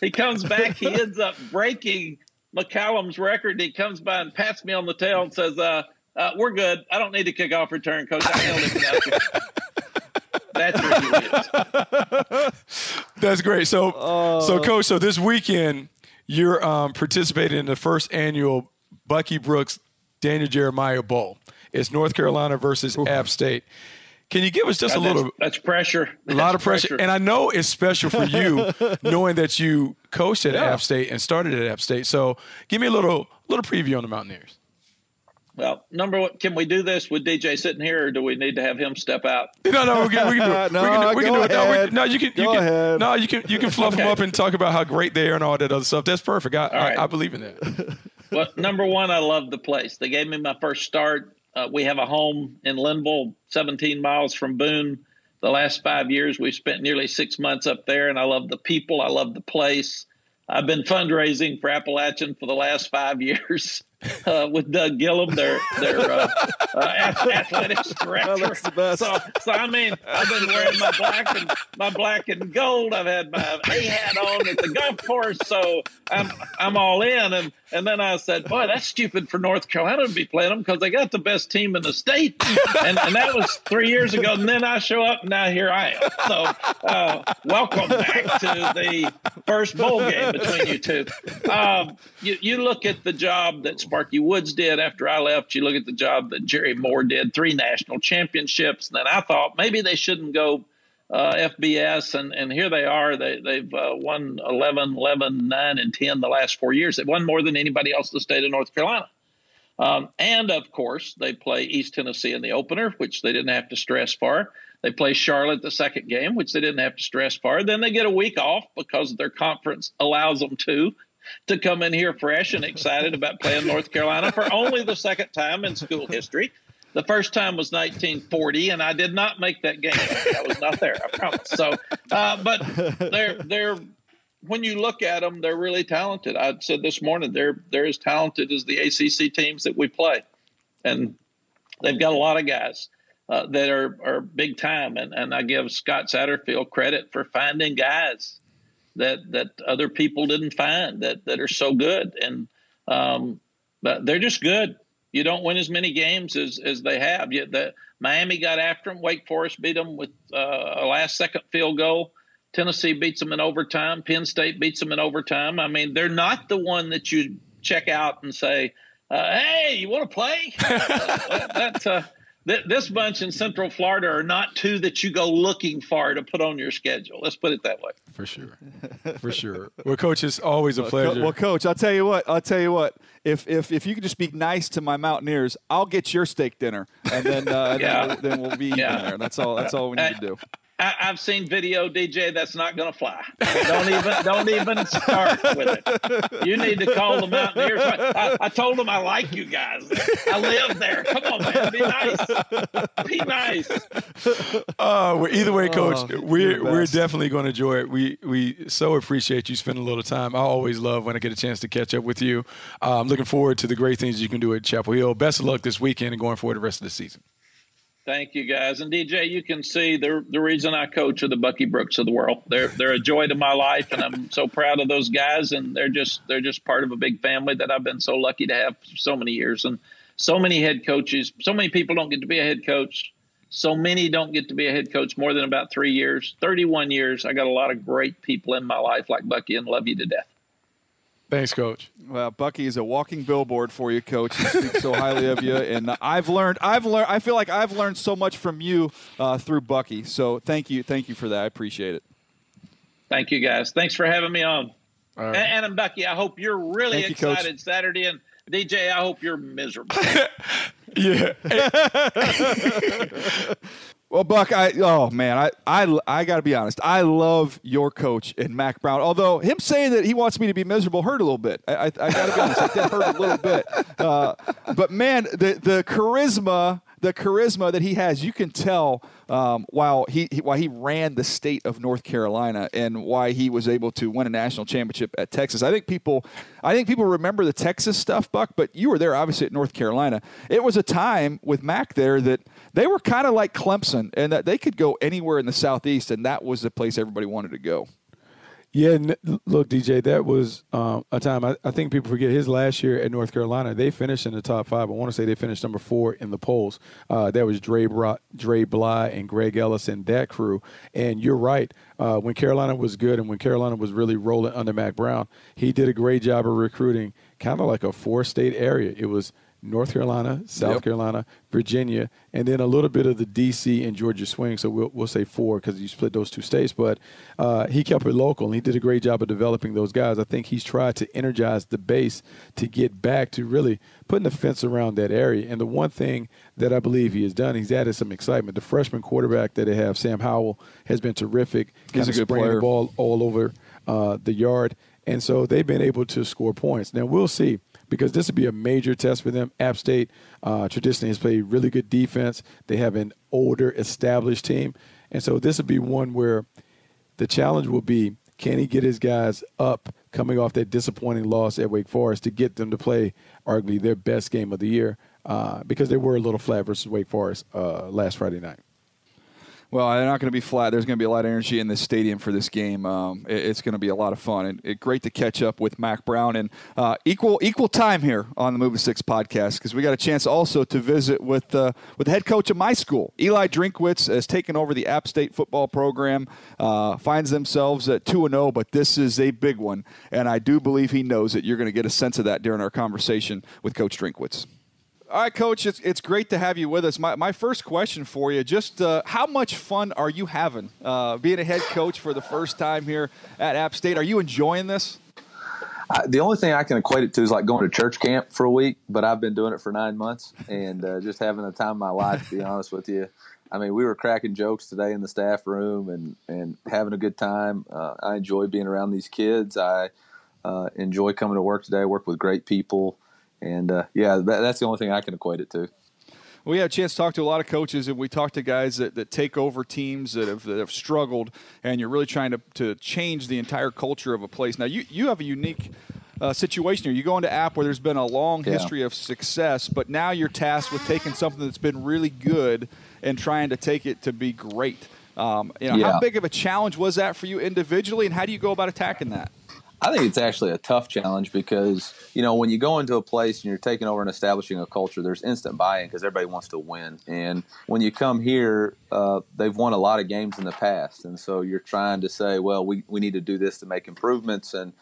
he comes back. He ends up breaking McCallum's record. He comes by and pats me on the tail and says, we're good. I don't need a kickoff return, Coach. I held it down. That's where he lives. That's great. So Coach, so this weekend you're participating in the first annual Bucky Brooks Daniel Jeremiah Bowl. It's North Carolina versus App State. Can you give us just a little? That's pressure. A lot of pressure. And I know it's special for you knowing that you coached at App State and started at App State. So give me a little preview on the Mountaineers. Well, number one, can we do this with DJ sitting here, or do we need to have him step out? No, we can do it. We can do it. No, you can. No, you can fluff them up and talk about how great they are and all that other stuff. That's perfect. I believe in that. Well, number one, I love the place. They gave me my first start. We have a home in Linville, 17 miles from Boone. The last 5 years, we've spent nearly 6 months up there, and I love the people. I love the place. I've been fundraising for Appalachian for the last 5 years with Doug Gillum, their athletics director. Well, that's the best. So I mean, I've been wearing my black and gold. I've had my A hat on at the golf course, so I'm all in. And then I said, boy, that's stupid for North Carolina to be playing them because they got the best team in the state, and that was 3 years ago. And then I show up, and now here I am. So welcome back to the first bowl game between you two. You look at the job that Sparky Woods did after I left. You look at the job that Jerry Moore did, 3 national championships. And then I thought maybe they shouldn't go FBS. And here they are. They've won 11, 9, and 10 the last 4 years. They've won more than anybody else in the state of North Carolina. And, of course, they play East Tennessee in the opener, which they didn't have to stress for. They play Charlotte the second game, which they didn't have to stress for. Then they get a week off because their conference allows them to come in here fresh and excited about playing North Carolina for only the second time in school history. The first time was 1940, and I did not make that game. I was not there, I promise. So, but they're when you look at them, they're really talented. I said this morning, they're as talented as the ACC teams that we play, and they've got a lot of guys that are big time. And I give Scott Satterfield credit for finding guys that other people didn't find that are so good. And but they're just good. You don't win as many games as they have. Yet Miami got after them. Wake Forest beat them with a last-second field goal. Tennessee beats them in overtime. Penn State beats them in overtime. I mean, they're not the one that you check out and say, hey, you want to play? This bunch in Central Florida are not two that you go looking for to put on your schedule. Let's put it that way. For sure. Well, Coach, it's always a pleasure. Well, Coach, I'll tell you what. If you can just be nice to my Mountaineers, I'll get your steak dinner, and then then we'll be there. That's all we need to do. I've seen video, DJ. That's not going to fly. Don't even start with it. You need to call the Mountaineers. I told them I like you guys. I live there. Come on, man. Be nice. Well, either way, Coach, we're definitely going to enjoy it. We so appreciate you spending a little time. I always love when I get a chance to catch up with you. I'm looking forward to the great things you can do at Chapel Hill. Best of luck this weekend and going forward the rest of the season. Thank you, guys. And, DJ, you can see the reason I coach are the Bucky Brooks of the world. They're a joy to my life, and I'm so proud of those guys. And they're just part of a big family that I've been so lucky to have for so many years. And so many head coaches, so many people don't get to be a head coach. So many don't get to be a head coach more than about 3 years, 31 years. I got a lot of great people in my life like Bucky, and love you to death. Thanks, Coach. Well, Bucky is a walking billboard for you, Coach. He speaks so highly of you, and I've learned. I feel like I've learned so much from you through Bucky. So thank you for that. I appreciate it. Thank you, guys. Thanks for having me on. All right. And Bucky, I hope you're really excited, Coach. Saturday. And DJ, I hope you're miserable. Yeah. Well, Buck, I got to be honest. I love your coach in Mack Brown, although him saying that he wants me to be miserable hurt a little bit. I got to be honest. That hurt a little bit. But, man, the charisma that he has, you can tell why he ran the state of North Carolina and why he was able to win a national championship at Texas. I think people remember the Texas stuff, Buck, but you were there obviously at North Carolina. It was a time with Mack there that they were kind of like Clemson and that they could go anywhere in the Southeast, and that was the place everybody wanted to go. Yeah, look, DJ, that was a time. I think people forget his last year at North Carolina. They finished in the top five. I want to say they finished number 4 in the polls. That was Dre Bly and Greg Ellis and that crew. And you're right. When Carolina was good and when Carolina was really rolling under Mack Brown, he did a great job of recruiting kind of like a 4-state area. It was North Carolina, South Carolina, Virginia, and then a little bit of the D.C. and Georgia swing. So we'll say 4 because you split those 2 states. But he kept it local, and he did a great job of developing those guys. I think he's tried to energize the base to get back to really putting a fence around that area. And the one thing that I believe he has done, he's added some excitement. The freshman quarterback that they have, Sam Howell, has been terrific. He's a good player. The ball all over the yard. And so they've been able to score points. Now, we'll see, because this would be a major test for them. App State traditionally has played really good defense. They have an older, established team. And so this would be one where the challenge will be, can he get his guys up coming off that disappointing loss at Wake Forest to get them to play arguably their best game of the year, because they were a little flat versus Wake Forest last Friday night. Well, they're not going to be flat. There's going to be a lot of energy in this stadium for this game. It's going to be a lot of fun. And great to catch up with Mack Brown. And equal time here on the Moving Six podcast, because we got a chance also to visit with the head coach of my school. Eli Drinkwitz has taken over the App State football program, finds themselves at 2-0, but this is a big one. And I do believe he knows it. You're going to get a sense of that during our conversation with Coach Drinkwitz. All right, Coach, it's great to have you with us. My first question for you, just how much fun are you having being a head coach for the first time here at App State? Are you enjoying this? The only thing I can equate it to is like going to church camp for a week, but I've been doing it for 9 months and just having the time of my life, to be honest with you. I mean, we were cracking jokes today in the staff room and having a good time. I enjoy being around these kids. I enjoy coming to work today. I work with great people. And, that's the only thing I can equate it to. We had a chance to talk to a lot of coaches, and we talked to guys that take over teams that have struggled, and you're really trying to change the entire culture of a place. Now, you have a unique situation here. You go into App where there's been a long history of success, but now you're tasked with taking something that's been really good and trying to take it to be great. How big of a challenge was that for you individually, and how do you go about attacking that? I think it's actually a tough challenge because, you know, when you go into a place and you're taking over and establishing a culture, there's instant buy-in because everybody wants to win. And when you come here, they've won a lot of games in the past. And so you're trying to say, well, we need to do this to make improvements. And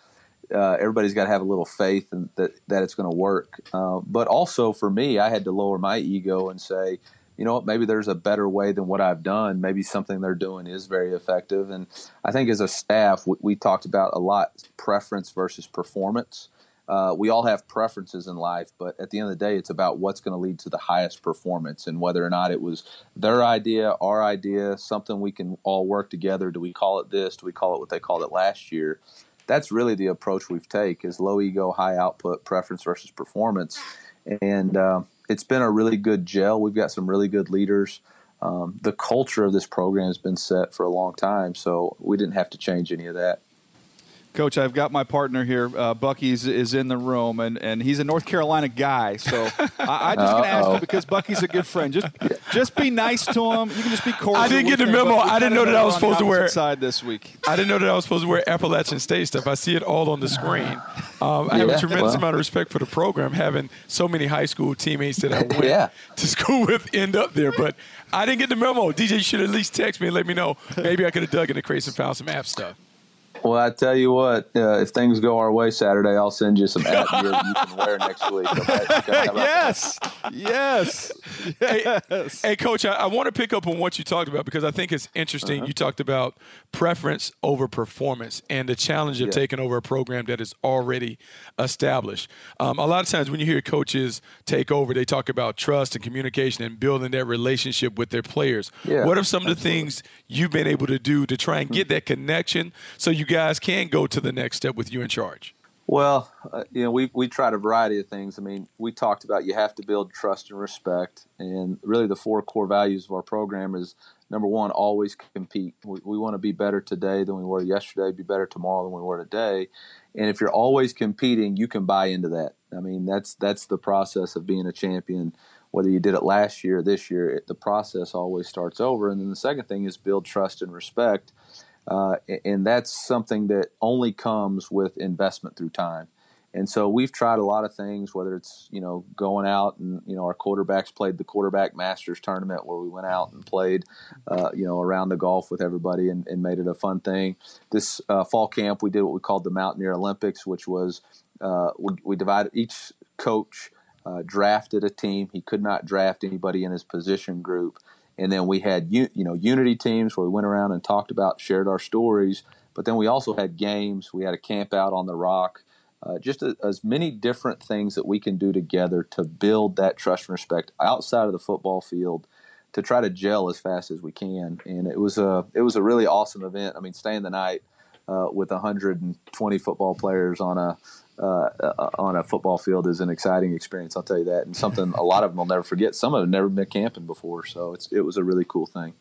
everybody's got to have a little faith in that it's going to work. But also for me, I had to lower my ego and say, you know what, maybe there's a better way than what I've done. Maybe something they're doing is very effective. And I think as a staff, we talked about a lot, preference versus performance. We all have preferences in life, but at the end of the day, it's about what's going to lead to the highest performance and whether or not it was their idea, our idea, something we can all work together. Do we call it this? Do we call it what they called it last year? That's really the approach we've taken, is low ego, high output, preference versus performance. And, it's been a really good gel. We've got some really good leaders. The culture of this program has been set for a long time, so we didn't have to change any of that. Coach, I've got my partner here. Bucky is in the room, and he's a North Carolina guy. So I'm just going to ask you, because Bucky's a good friend. Just be nice to him. You can just be cordial. I didn't get the memo. I didn't know that I was supposed to wear side this week. I didn't know that I was supposed to wear Appalachian State stuff. I see it all on the screen. I have a tremendous amount of respect for the program, having so many high school teammates that I went to school with end up there. But I didn't get the memo. DJ should at least text me and let me know. Maybe I could have dug in the crates and found some App stuff. Well, I tell you what, if things go our way Saturday, I'll send you some hat gear you can wear next week. Yes. Hey, Coach, I want to pick up on what you talked about because I think it's interesting. You talked about preference over performance and the challenge of taking over a program that is already established. A lot of times when you hear coaches take over, they talk about trust and communication and building that relationship with their players. Yeah. What are some of the things you've been able to do to try and get that connection so you guys can go to the next step with you in charge? Well, we tried a variety of things. I mean, we talked about you have to build trust and respect. And really the four core values of our program is, number one, always compete. We want to be better today than we were yesterday, be better tomorrow than we were today. And if you're always competing, you can buy into that. I mean, that's the process of being a champion. Whether you did it last year or this year, the process always starts over. And then the second thing is build trust and respect. And that's something that only comes with investment through time. And so we've tried a lot of things, whether it's, going out and, our quarterbacks played the quarterback masters tournament where we went out and played, around the golf with everybody and made it a fun thing. This fall camp, we did what we called the Mountaineer Olympics, which was we divided each coach drafted a team. He could not draft anybody in his position group. And then we had, unity teams where we went around and talked about, shared our stories. But then we also had games. We had a camp out on the rock. As many different things that we can do together to build that trust and respect outside of the football field to try to gel as fast as we can. And it was a really awesome event. I mean, staying the night with 120 football players on a football field is an exciting experience, I'll tell you that, and something a lot of them will never forget. Some of them have never been camping before, so it was a really cool thing.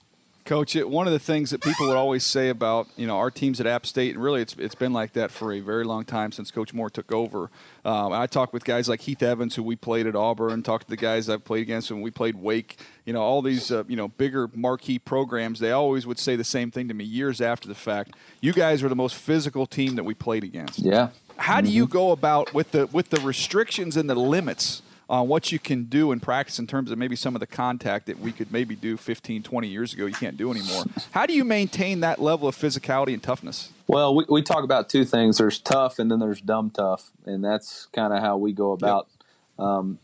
Coach, one of the things that people would always say about our teams at App State, and really it's been like that for a very long time since Coach Moore took over. I talked with guys like Heath Evans, who we played at Auburn, talked to the guys I've played against when we played Wake, all these bigger marquee programs. They always would say the same thing to me years after the fact. You guys were the most physical team that we played against. Yeah. How do you go about with the restrictions and the limits on what you can do in practice in terms of maybe some of the contact that we could maybe do 15, 20 years ago you can't do anymore? How do you maintain that level of physicality and toughness? Well, we talk about two things. There's tough and then there's dumb tough, and that's kind of how we go about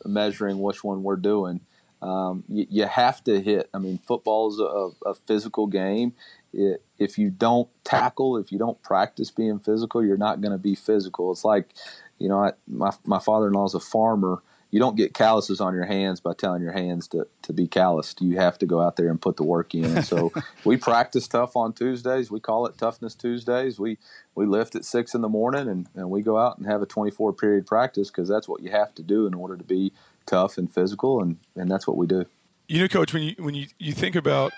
measuring which one we're doing. You have to hit. I mean, football's a physical game. If you don't tackle, if you don't practice being physical, you're not going to be physical. It's like, my father-in-law is a farmer. You don't get calluses on your hands by telling your hands to be calloused. You have to go out there and put the work in. And so we practice tough on Tuesdays. We call it Toughness Tuesdays. We lift at 6 in the morning, and we go out and have a 24-period practice because that's what you have to do in order to be tough and physical, and that's what we do. Coach, when you think about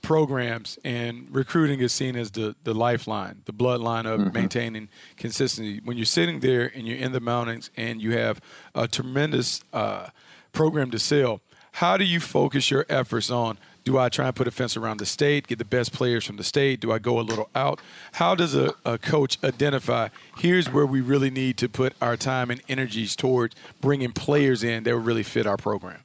programs, and recruiting is seen as the lifeline, the bloodline of maintaining consistency. When you're sitting there and you're in the mountains and you have a tremendous program to sell, how do you focus your efforts on, do I try and put a fence around the state, get the best players from the state, do I go a little out? How does a coach identify, here's where we really need to put our time and energies towards bringing players in that will really fit our program?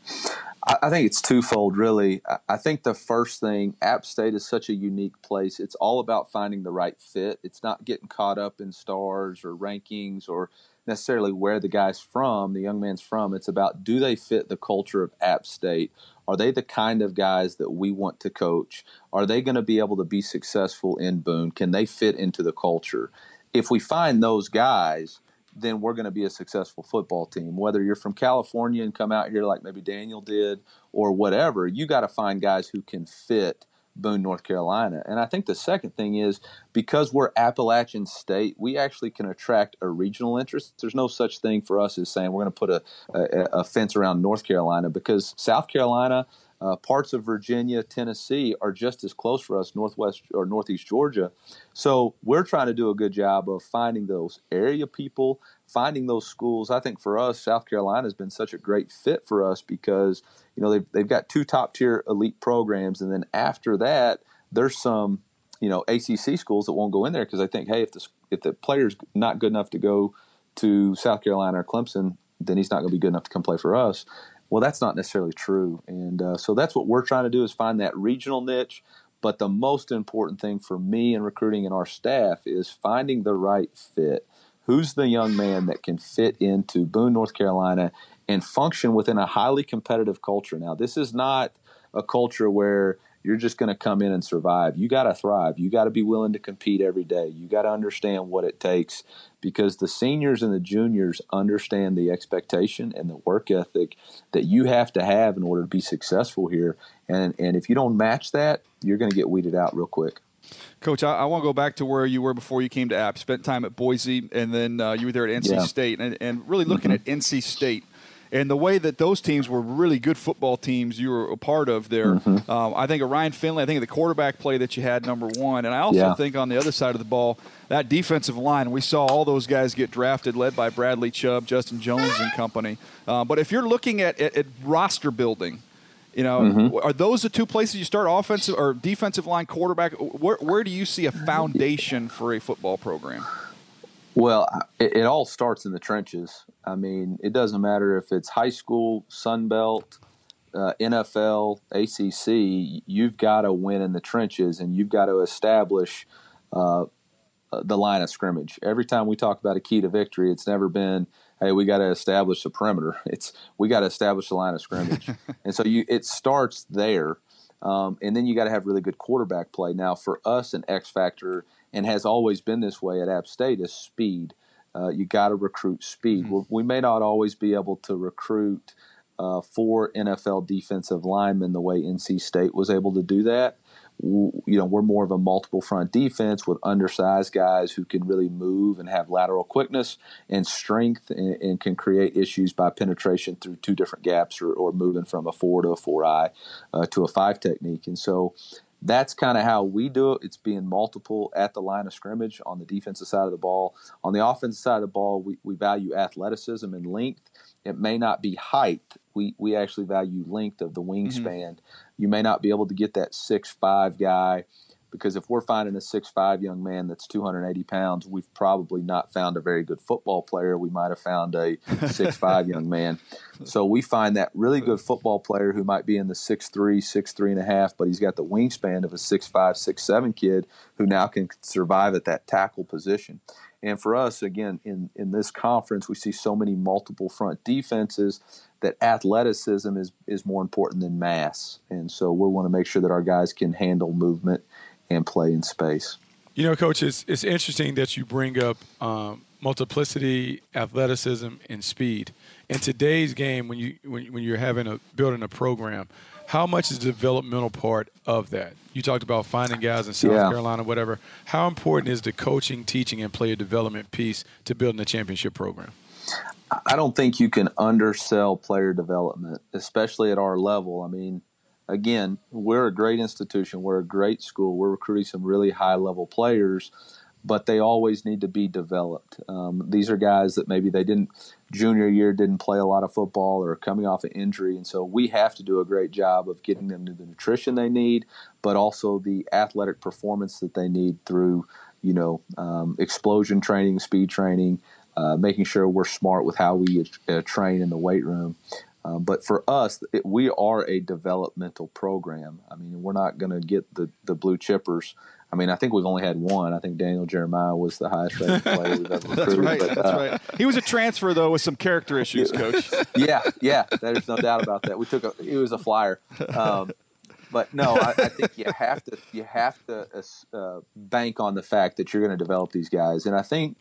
I think it's twofold, really. I think the first thing, App State is such a unique place. It's all about finding the right fit. It's not getting caught up in stars or rankings or necessarily where the guy's from, the young man's from. It's about, do they fit the culture of App State? Are they the kind of guys that we want to coach? Are they going to be able to be successful in Boone? Can they fit into the culture? If we find those guys, then we're going to be a successful football team. Whether you're from California and come out here like maybe Daniel did or whatever, you got to find guys who can fit Boone, North Carolina. And I think the second thing is, because we're Appalachian State, we actually can attract a regional interest. There's no such thing for us as saying we're going to put a fence around North Carolina, because South Carolina, parts of Virginia, Tennessee are just as close for us, Northwest or Northeast Georgia. So we're trying to do a good job of finding those area people, finding those schools. I think for us, South Carolina has been such a great fit for us because, they've got two top-tier elite programs, and then after that, there's some, ACC schools that won't go in there because they think, hey, if the player's not good enough to go to South Carolina or Clemson, then he's not going to be good enough to come play for us. Well, that's not necessarily true, and so that's what we're trying to do is find that regional niche, But the most important thing for me in recruiting and our staff is finding the right fit. Who's the young man that can fit into Boone, North Carolina, and function within a highly competitive culture? Now, this is not a culture where you're just going to come in and survive. You got to thrive. You got to be willing to compete every day. You got to understand what it takes, because the seniors and the juniors understand the expectation and the work ethic that you have to have in order to be successful here. And if you don't match that, you're going to get weeded out real quick. Coach, I want to go back to where you were before you came to App. Spent time at Boise, and then you were there at NC State. And really looking at NC State, and the way that those teams were really good football teams you were a part of there. I think of Ryan Finley, I think of the quarterback play that you had, number one. And I also think on the other side of the ball, that defensive line, we saw all those guys get drafted, led by Bradley Chubb, Justin Jones and company. But if you're looking at roster building, you know, are those the two places you start, offensive or defensive line, quarterback? Where do you see a foundation for a football program? Well, it all starts in the trenches. I mean, it doesn't matter if it's high school, Sun Belt, NFL, ACC. You've got to win in the trenches, and you've got to establish the line of scrimmage. Every time we talk about a key to victory, it's never been, hey, we got to establish the perimeter. It's we got to establish the line of scrimmage. And so it starts there. And then you got to have really good quarterback play. Now, for us, an X factor, and has always been this way at App State, is speed. You got to recruit speed. We may not always be able to recruit four NFL defensive linemen the way NC State was able to do that. You know, we're more of a multiple front defense with undersized guys who can really move and have lateral quickness and strength, and can create issues by penetration through two different gaps, or moving from a 4 to a 4i to a 5 technique. And so that's kind of how we do it. It's being multiple at the line of scrimmage on the defensive side of the ball. On the offensive side of the ball, we value athleticism and length. It may not be height. We actually value length of the wingspan. You may not be able to get that 6'5 guy, because if we're finding a 6'5 young man that's 280 pounds, we've probably not found a very good football player. We might have found a 6'5 young man. So we find that really good football player who might be in the 6'3, 6'3 and a half, but he's got the wingspan of a 6'5, 6'7 kid who now can survive at that tackle position. And for us, again, in this conference, we see so many multiple front defenses that athleticism is more important than mass. And so we want to make sure that our guys can handle movement and play in space. You know, Coach, it's interesting that you bring up multiplicity, athleticism, and speed. In today's game, when you're having building a program, how much is the developmental part of that? You talked about finding guys in South Carolina, whatever. How important is the coaching, teaching, and player development piece to building a championship program? I don't think you can undersell player development, especially at our level. I mean, again, we're a great institution. We're a great school. We're recruiting some really high-level players, but they always need to be developed. These are guys that maybe they didn't play a lot of football, or coming off an injury. And so we have to do a great job of getting them to the nutrition they need, but also the athletic performance that they need through, you know, explosion training, speed training, making sure we're smart with how we train in the weight room. But for us, we are a developmental program. I mean, we're not going to get the blue chippers. I mean, I think we've only had one. I think Daniel Jeremiah was the highest rated player we've ever recruited. That's right. He was a transfer, though, with some character issues, Coach. Yeah. There's no doubt about that. He was a flyer. But no, I think you have to bank on the fact that you're going to develop these guys. And I think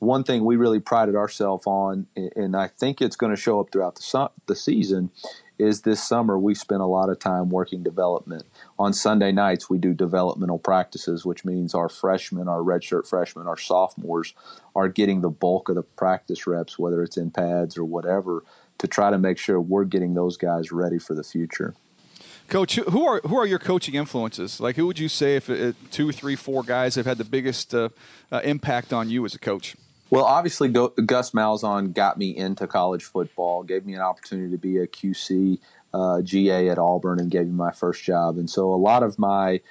one thing we really prided ourselves on, and I think it's going to show up throughout the season, is this summer we spent a lot of time working development. On Sunday nights, we do developmental practices, which means our freshmen, our redshirt freshmen, our sophomores are getting the bulk of the practice reps, whether it's in pads or whatever, to try to make sure we're getting those guys ready for the future. Coach, who are your coaching influences? Like, who would you say, if 2, 3, 4 guys have had the biggest impact on you as a coach? Well, obviously, Gus Malzahn got me into college football, gave me an opportunity to be a QC GA at Auburn, and gave me my first job. And so a lot of my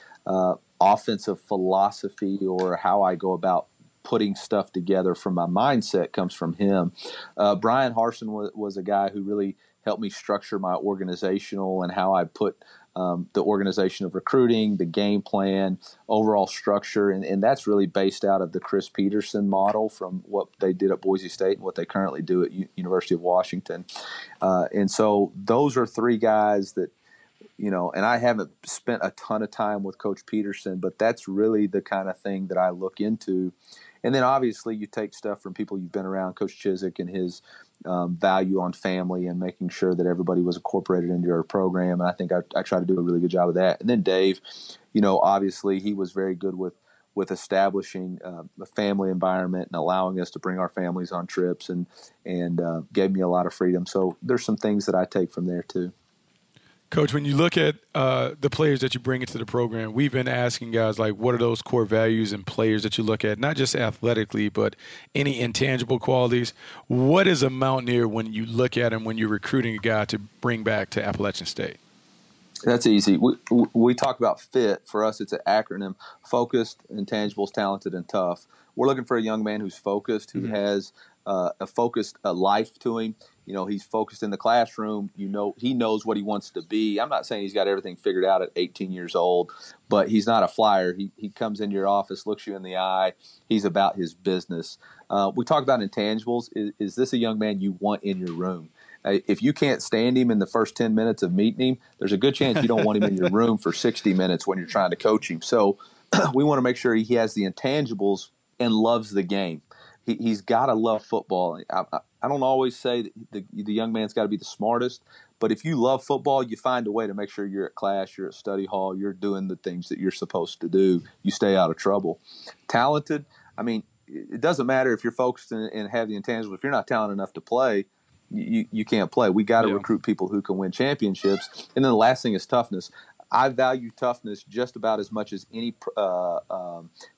offensive philosophy, or how I go about putting stuff together from my mindset, comes from him. Brian Harsin was a guy who really helped me structure my organizational and how I put the organization of recruiting, the game plan, overall structure. And that's really based out of the Chris Peterson model from what they did at Boise State and what they currently do at University of Washington. And so those are three guys that, you know, and I haven't spent a ton of time with Coach Peterson, but that's really the kind of thing that I look into. And then obviously you take stuff from people you've been around, Coach Chiswick and his value on family and making sure that everybody was incorporated into our program. And I think I try to do a really good job of that. And then Dave, you know, obviously he was very good with establishing a family environment and allowing us to bring our families on trips and gave me a lot of freedom. So there's some things that I take from there too. Coach, when you look at the players that you bring into the program, we've been asking guys, like, what are those core values and players that you look at, not just athletically, but any intangible qualities? What is a Mountaineer when you look at him when you're recruiting a guy to bring back to Appalachian State? That's easy. We talk about fit. For us, it's an acronym: focused, intangibles, talented, and tough. We're looking for a young man who's focused, who has a focused life to him. You know, he's focused in the classroom. You know, he knows what he wants to be. I'm not saying he's got everything figured out at 18 years old, but he's not a flyer. He comes into your office, looks you in the eye. He's about his business. We talk about intangibles. Is this a young man you want in your room? If you can't stand him in the first 10 minutes of meeting him, there's a good chance you don't want him in your room for 60 minutes when you're trying to coach him. So we want to make sure he has the intangibles and loves the game. He's got to love football. I don't always say that the young man's got to be the smartest, but if you love football, you find a way to make sure you're at class, you're at study hall, you're doing the things that you're supposed to do. You stay out of trouble. Talented, I mean, it doesn't matter if you're focused and have the intangible. If you're not talented enough to play, you can't play. We got to recruit people who can win championships. And then the last thing is toughness. I value toughness just about as much as any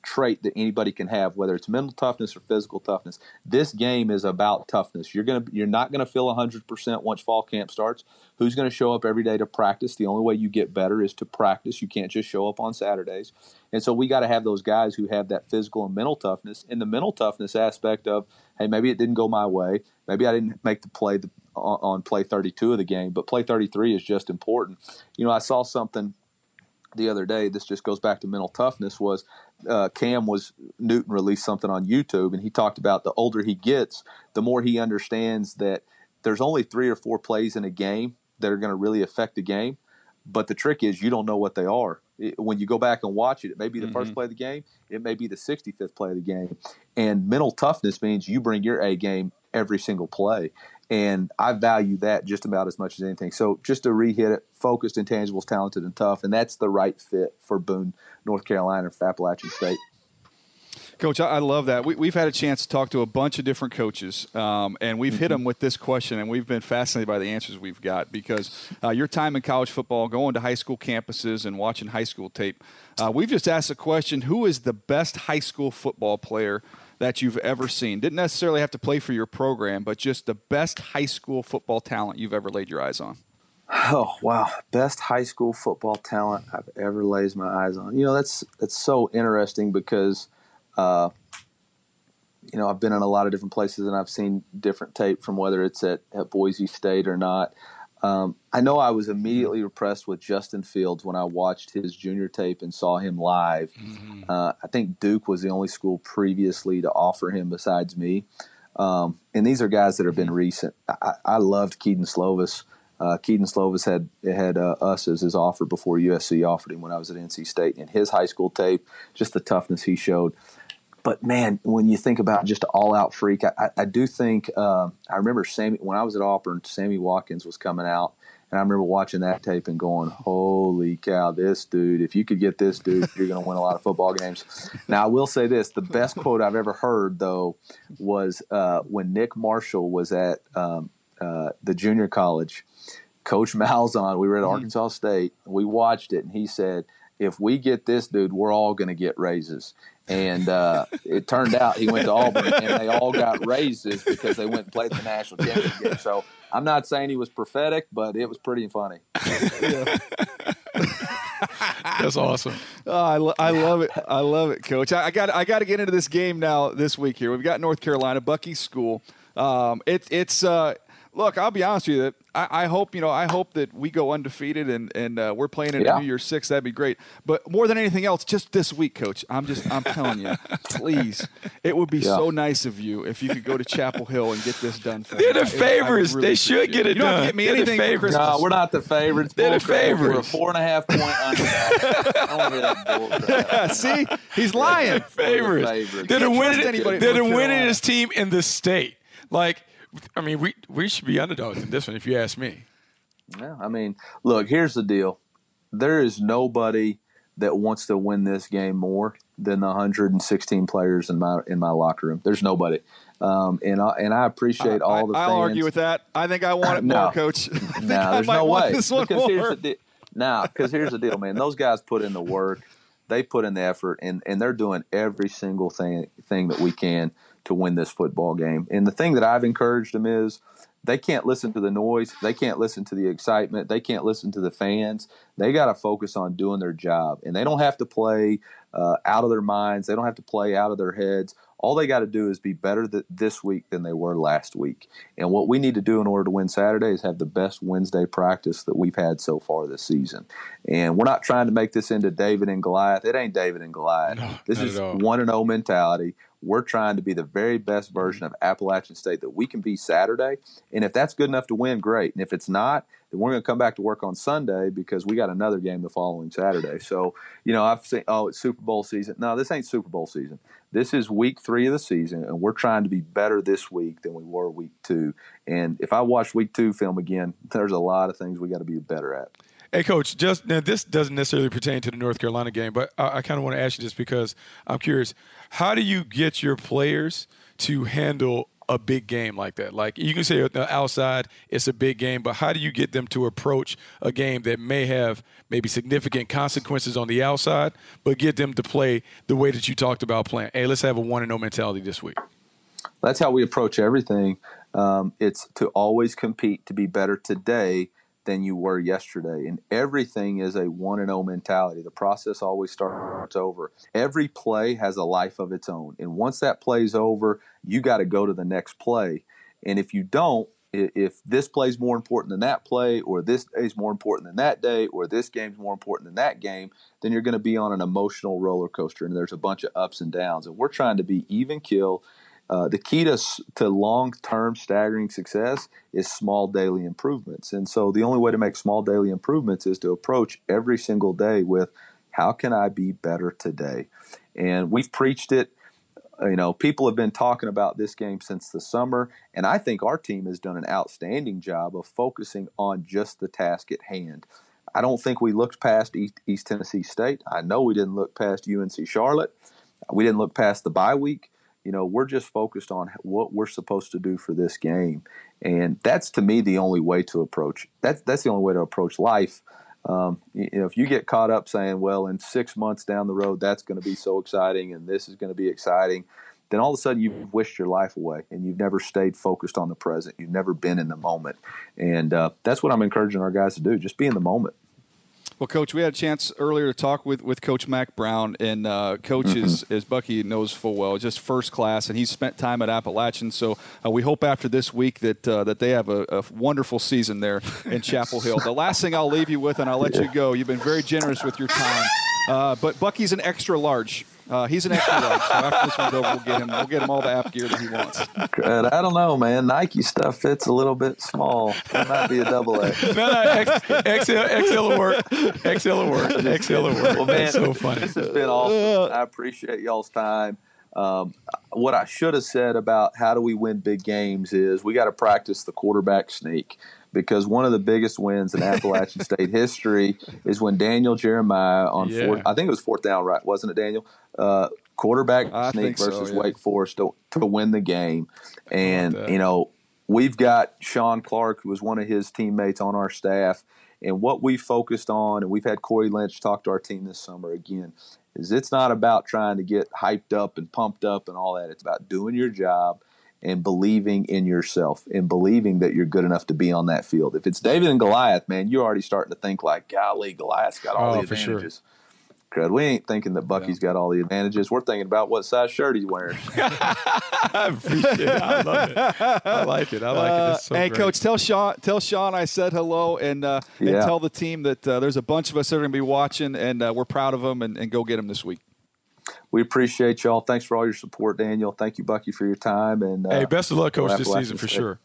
trait that anybody can have, whether it's mental toughness or physical toughness. This game is about toughness. You're not going to feel 100% once fall camp starts. Who's going to show up every day to practice? The only way you get better is to practice. You can't just show up on Saturdays. And so we got to have those guys who have that physical and mental toughness. And the mental toughness aspect of, hey, maybe it didn't go my way. Maybe I didn't make the play on play 32 of the game, but play 33 is just important. You know, I saw something the other day. This just goes back to mental toughness. Was Newton released something on YouTube, and he talked about the older he gets, the more he understands that there's only 3 or 4 plays in a game that are going to really affect the game. But the trick is you don't know what they are. When you go back and watch it, it may be the first play of the game. It may be the 65th play of the game. And mental toughness means you bring your A game every single play. And I value that just about as much as anything. So just to re-hit it, focused, intangibles, talented, and tough. And that's the right fit for Boone, North Carolina, for Appalachian State. Coach, I love that. We've had a chance to talk to a bunch of different coaches, and we've hit them with this question, and we've been fascinated by the answers we've got because your time in college football, going to high school campuses and watching high school tape, we've just asked the question, who is the best high school football player that you've ever seen? Didn't necessarily have to play for your program, but just the best high school football talent you've ever laid your eyes on. Oh, wow. Best high school football talent I've ever laid my eyes on. You know, that's so interesting because, you know, I've been in a lot of different places and I've seen different tape from whether it's at Boise State or not. I know I was immediately impressed with Justin Fields when I watched his junior tape and saw him live. I think Duke was the only school previously to offer him besides me. And these are guys that have been recent. I loved Keaton Slovis. Keaton Slovis had us as his offer before USC offered him when I was at NC State. And his high school tape, just the toughness he showed. But, man, when you think about just an all-out freak, I do think I remember when I was at Auburn, Sammy Watkins was coming out, and I remember watching that tape and going, holy cow, this dude, if you could get this dude, you're going to win a lot of football games. Now, I will say this. The best quote I've ever heard, though, was when Nick Marshall was at the junior college. Coach Malzahn, we were at Arkansas State, we watched it, and he said, if we get this dude, we're all going to get raises. And it turned out he went to Auburn, and they all got raises because they went and played the national championship game. So I'm not saying he was prophetic, but it was pretty funny. Yeah. That's awesome. Oh, I love it. I love it, Coach. I got to get into this game now this week here. We've got North Carolina, Bucky School. It's look, I'll be honest with you. I hope that we go undefeated and we're playing in New Year's Six. That'd be great. But more than anything else, just this week, Coach, I'm telling you, please, it would be so nice of you if you could go to Chapel Hill and get this done for me. They're the favorites. Really they should get it done. You don't have to get me anything for Christmas. No, we're not the favorites. They're the favorites. We're a 4.5 point underdog. I don't hear that bullcrap. Yeah, see, he's lying. Favorites. They're the winningest team in the state. Like, I mean, we should be underdogs in this one, if you ask me. Yeah, I mean, look, here's the deal. There is nobody that wants to win this game more than the 116 players in my locker room. There's nobody. And I appreciate all the fans. I'll argue with that. I think I want it more, Coach. Because here's the deal, man. Those guys put in the work. They put in the effort, and they're doing every single thing that we can to win this football game. And the thing that I've encouraged them is they can't listen to the noise. They can't listen to the excitement. They can't listen to the fans. They got to focus on doing their job. And they don't have to play out of their minds. They don't have to play out of their heads. All they got to do is be better this week than they were last week. And what we need to do in order to win Saturday is have the best Wednesday practice that we've had so far this season. And we're not trying to make this into David and Goliath. It ain't David and Goliath. No, this is 1-0 mentality. We're trying to be the very best version of Appalachian State that we can be Saturday. And if that's good enough to win, great. And if it's not, then we're going to come back to work on Sunday because we got another game the following Saturday. So, you know, I've seen, it's Super Bowl season. No, this ain't Super Bowl season. This is week 3 of the season, and we're trying to be better this week than we were week 2. And if I watch week 2 film again, there's a lot of things we got to be better at. Hey, Coach, just now, this doesn't necessarily pertain to the North Carolina game, but I kind of want to ask you this because I'm curious. How do you get your players to handle a big game like that? Like, you can say outside it's a big game, but how do you get them to approach a game that may have maybe significant consequences on the outside, but get them to play the way that you talked about playing? Hey, let's have a 1-0 mentality this week. That's how we approach everything. It's to always compete to be better today than you were yesterday. And everything is a 1-0 mentality. The process always starts over. Every play has a life of its own. And once that play's over, you got to go to the next play. And if you don't, if this play's more important than that play, or this day's more important than that day, or this game's more important than that game, then you're going to be on an emotional roller coaster. And there's a bunch of ups and downs. And we're trying to be even keel. The key to long-term staggering success is small daily improvements. And so the only way to make small daily improvements is to approach every single day with, how can I be better today? And we've preached it. You know, people have been talking about this game since the summer, and I think our team has done an outstanding job of focusing on just the task at hand. I don't think we looked past East Tennessee State. I know we didn't look past UNC Charlotte. We didn't look past the bye week. You know, we're just focused on what we're supposed to do for this game. And that's, to me, the only way to approach. That's the only way to approach life. You know, if you get caught up saying, well, in 6 months down the road, that's going to be so exciting and this is going to be exciting, then all of a sudden you've wished your life away and you've never stayed focused on the present. You've never been in the moment. And that's what I'm encouraging our guys to do, just be in the moment. Well, Coach, we had a chance earlier to talk with Coach Mack Brown, and Coach is, as Bucky knows full well, just first class, and he's spent time at Appalachian. So we hope after this week that they have a wonderful season there in Chapel Hill. The last thing I'll leave you with, and I'll let you go, you've been very generous with your time, but Bucky's an extra large. He's an extra large, so after this one's over, we'll get him all the app gear that he wants. I don't know, man. Nike stuff fits a little bit small. It might be a double A. XL will work. XL will work. Well, man, that's so funny. This has been awesome. I appreciate y'all's time. What I should have said about how do we win big games is we got to practice the quarterback sneak, because one of the biggest wins in Appalachian State history is when Daniel Jeremiah on fourth down, right? Wasn't it, Daniel? Quarterback sneak versus Wake Forest to win the game. And, you know, we've got Sean Clark, who was one of his teammates on our staff. And what we focused on, and we've had Corey Lynch talk to our team this summer again, is it's not about trying to get hyped up and pumped up and all that. It's about doing your job and believing in yourself and believing that you're good enough to be on that field. If it's David and Goliath, man, you're already starting to think like, golly, Goliath's got all the advantages. crowd. We ain't thinking that Bucky's got all the advantages. We're thinking about what size shirt he's wearing. I appreciate it. I love it. I like it. I like it. It's so hey, great. Coach, tell Sean I said hello and tell the team that there's a bunch of us that are going to be watching, and we're proud of them, and go get them this week. We appreciate y'all. Thanks for all your support, Daniel. Thank you, Bucky, for your time. And hey, best of luck, Coach, this season for sure.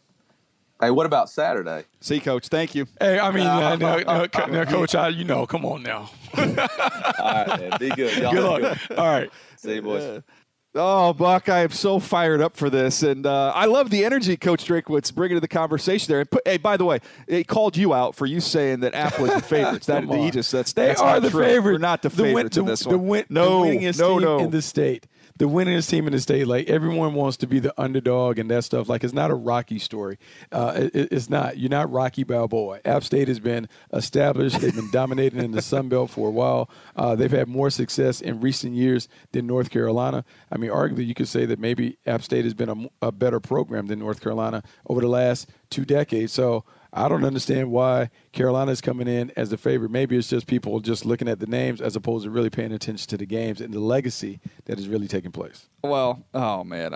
Hey, what about Saturday? See, Coach, thank you. Hey, I mean, no, Coach, come on now. All right, man, be good. Y'all good luck. Good. All right. See you, boys. Oh, Buck, I am so fired up for this. And I love the energy Coach Drinkwitz bringing to the conversation there. And hey, by the way, he called you out for you saying that Apple is the favorites. They are the favorites. We're not the favorites in this one. The winningest team in the state, like everyone wants to be the underdog and that stuff. Like, it's not a Rocky story. It's not. You're not Rocky Balboa. App State has been established. They've been dominating in the Sun Belt for a while. They've had more success in recent years than North Carolina. I mean, arguably, you could say that maybe App State has been a better program than North Carolina over the last 2 decades. So I don't understand why Carolina is coming in as the favorite. Maybe it's just people just looking at the names as opposed to really paying attention to the games and the legacy that is really taking place. Well, oh, man,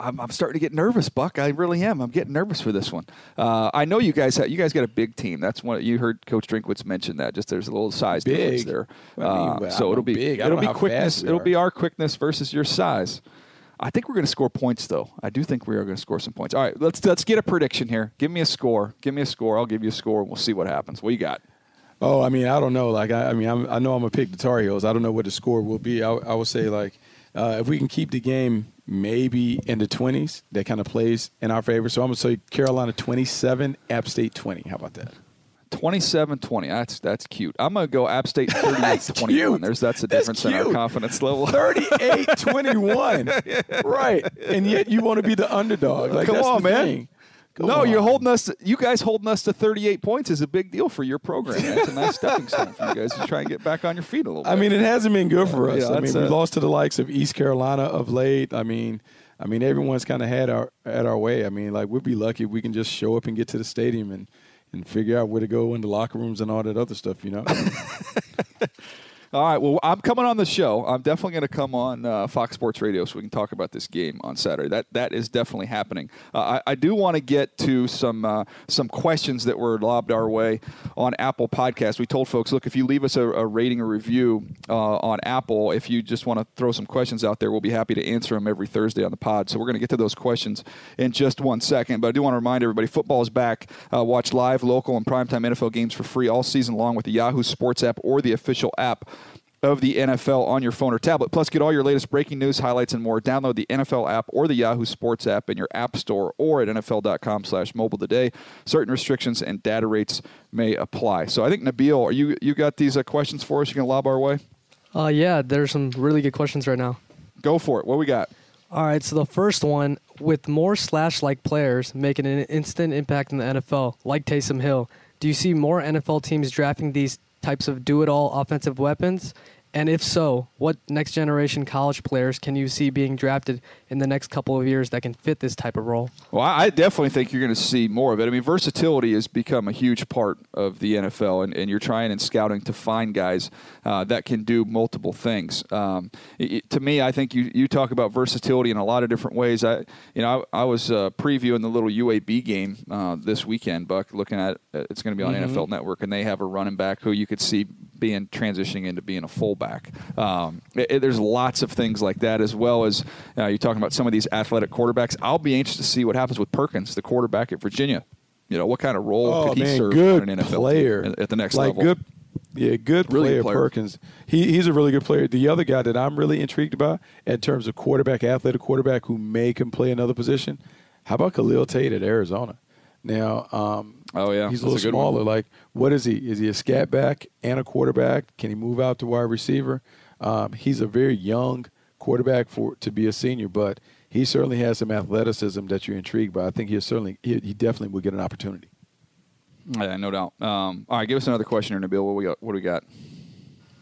I'm starting to get nervous, Buck. I really am. I'm getting nervous for this one. I know you guys got a big team. That's one you heard Coach Drinkwitz mention that. Just there's a little size difference there. So it'll be big. It'll be quickness. It'll be our quickness versus your size. I think we're going to score points, though. I do think we are going to score some points. All right, let's get a prediction here. Give me a score. I'll give you a score, and we'll see what happens. What you got? Oh, I mean, I don't know. Like, I know I'm going to pick the Tar Heels. I don't know what the score will be. I would say, like, if we can keep the game maybe in the 20s, that kind of plays in our favor. So I'm going to say Carolina 27, App State 20. How about that? 27-20. That's cute. I'm going to go App State 38-21. That's a difference in our confidence level. 38-21. Right. And yet you want to be the underdog. Like, Come on, man. You're holding us. You guys holding us to 38 points is a big deal for your program. That's a nice stepping stone for you guys to try and get back on your feet a little bit. I mean, it hasn't been good for us. Yeah, I mean, we lost to the likes of East Carolina of late. I mean, everyone's kind of had our way. I mean, like, we'd be lucky if we can just show up and get to the stadium and figure out where to go in the locker rooms and all that other stuff, you know. All right, well, I'm coming on the show. I'm definitely going to come on Fox Sports Radio so we can talk about this game on Saturday. That is definitely happening. I do want to get to some questions that were lobbed our way on Apple Podcasts. We told folks, look, if you leave us a rating or review on Apple, if you just want to throw some questions out there, we'll be happy to answer them every Thursday on the pod. So we're going to get to those questions in just 1 second. But I do want to remind everybody, football is back. Watch live, local, and primetime NFL games for free all season long with the Yahoo Sports app or the official app of the NFL on your phone or tablet. Plus, get all your latest breaking news, highlights, and more. Download the NFL app or the Yahoo Sports app in your app store or at nfl.com/mobile today. Certain restrictions and data rates may apply. So I think, Nabil, you got these questions for us you can lob our way? Yeah, there's some really good questions right now. Go for it. What we got? All right, so the first one, with more slash-like players making an instant impact in the NFL, like Taysom Hill, do you see more NFL teams drafting these types of do-it-all offensive weapons? And if so, what next-generation college players can you see being drafted in the next couple of years that can fit this type of role? Well, I definitely think you're going to see more of it. I mean, versatility has become a huge part of the NFL, and you're trying in scouting to find guys that can do multiple things. To me, I think you talk about versatility in a lot of different ways. I was previewing the little UAB game this weekend, Buck, looking at it. It's going to be on NFL Network, and they have a running back who you could see transitioning into being a fullback. There's lots of things like that, as well as you're talking about some of these athletic quarterbacks. I'll be anxious to see what happens with Perkins, the quarterback at Virginia. You know, what kind of role could he serve in an NFL player at the next level? Good player, Perkins. He's a really good player. The other guy that I'm really intrigued by in terms of quarterback, athletic quarterback who may can play another position, how about Khalil Tate at Arizona? Now, he's a little smaller. Like, what is he? Is he a scat back and a quarterback? Can he move out to wide receiver? He's a very young quarterback to be a senior, but he certainly has some athleticism that you're intrigued by. I think he definitely will get an opportunity. Yeah, no doubt. All right, give us another question here, Nabil. What do we got?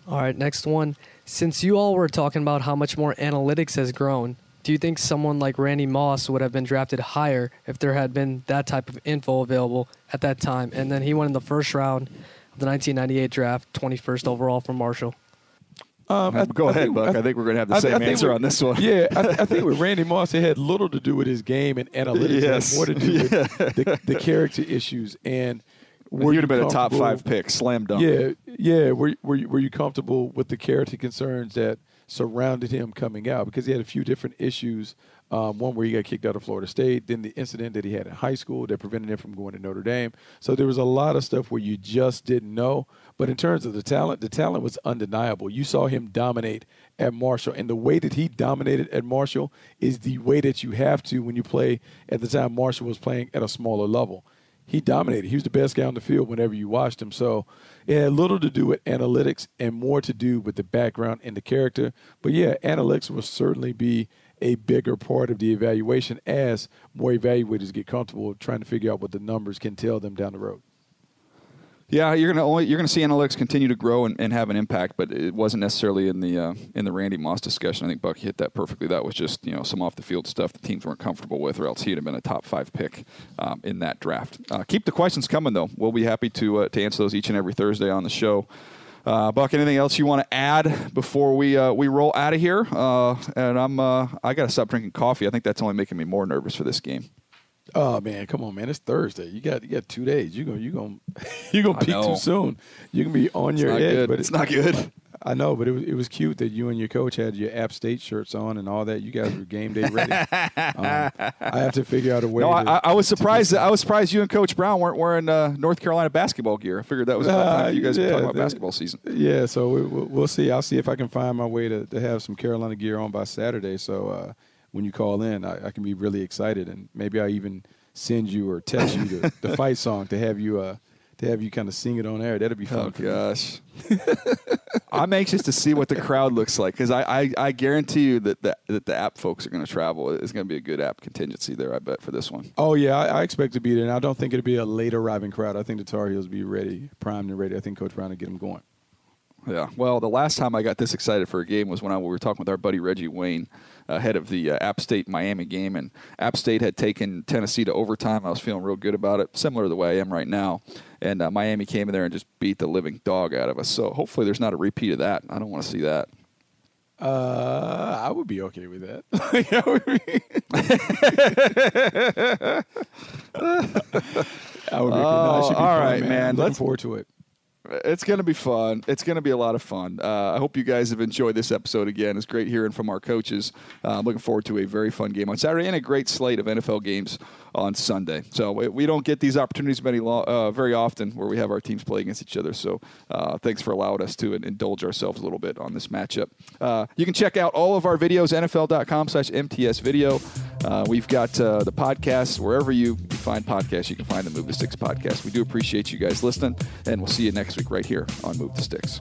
All right, next one. Since you all were talking about how much more analytics has grown, do you think someone like Randy Moss would have been drafted higher if there had been that type of info available at that time? And then he went in the first round of the 1998 draft, 21st overall from Marshall. Go ahead, Buck. I think we're going to have the same answer on this one. Yeah, I think with Randy Moss, it had little to do with his game and analytics. Yes. It had more to do with the character issues. And you'd have been a top five pick, slam dunk. Yeah. Were you comfortable with the character concerns that surrounded him coming out? Because he had a few different issues. One where he got kicked out of Florida State. Then the incident that he had in high school that prevented him from going to Notre Dame. So there was a lot of stuff where you just didn't know. But in terms of the talent was undeniable. You saw him dominate at Marshall. And the way that he dominated at Marshall is the way that you have to when you play at the time Marshall was playing at a smaller level. He dominated. He was the best guy on the field whenever you watched him. So it had little to do with analytics and more to do with the background and the character. But, yeah, analytics will certainly be a bigger part of the evaluation as more evaluators get comfortable trying to figure out what the numbers can tell them down the road. Yeah, you're gonna see analytics continue to grow and have an impact, but it wasn't necessarily in the Randy Moss discussion. I think Buck hit that perfectly. That was just some off the field stuff the teams weren't comfortable with, or else he'd have been a top five pick in that draft. Keep the questions coming though. We'll be happy to answer those each and every Thursday on the show. Buck, anything else you want to add before we roll out of here? And I gotta stop drinking coffee. I think that's only making me more nervous for this game. Oh man, come on, man! It's Thursday. You got 2 days. You gonna peak too soon. You can be on your edge, but it's not good. I know, but it was cute that you and your coach had your App State shirts on and all that. You guys were game day ready. I have to figure out a way. I was surprised you and Coach Brown weren't wearing North Carolina basketball gear. I figured that was about time you guys were talking about basketball season. Yeah, so we'll see. I'll see if I can find my way to have some Carolina gear on by Saturday. So. When you call in, I can be really excited, and maybe I even send you or text you the fight song to have you kind of sing it on air. That'd be fun. Oh gosh, I'm anxious to see what the crowd looks like because I guarantee you that the app folks are going to travel. It's going to be a good app contingency there, I bet, for this one. Oh yeah, I expect to be there, and I don't think it'll be a late arriving crowd. I think the Tar Heels will be ready, primed and ready. I think Coach Brown will get them going. Yeah. Well, the last time I got this excited for a game was when we were talking with our buddy Reggie Wayne ahead of the App State-Miami game, and App State had taken Tennessee to overtime. I was feeling real good about it, similar to the way I am right now. And Miami came in there and just beat the living dog out of us. So hopefully there's not a repeat of that. I don't want to see that. I would be okay with that. I would be. All right, man. Looking forward to it. It's going to be fun. It's going to be a lot of fun. I hope you guys have enjoyed this episode again. It's great hearing from our coaches. I'm looking forward to a very fun game on Saturday and a great slate of NFL games on Sunday. So we don't get these opportunities very often where we have our teams play against each other. So thanks for allowing us to indulge ourselves a little bit on this matchup. You can check out all of our videos, NFL.com/MTS video. We've got the podcast. Wherever you find podcasts, you can find the Move the Sticks podcast. We do appreciate you guys listening, and we'll see you next week right here on Move the Sticks.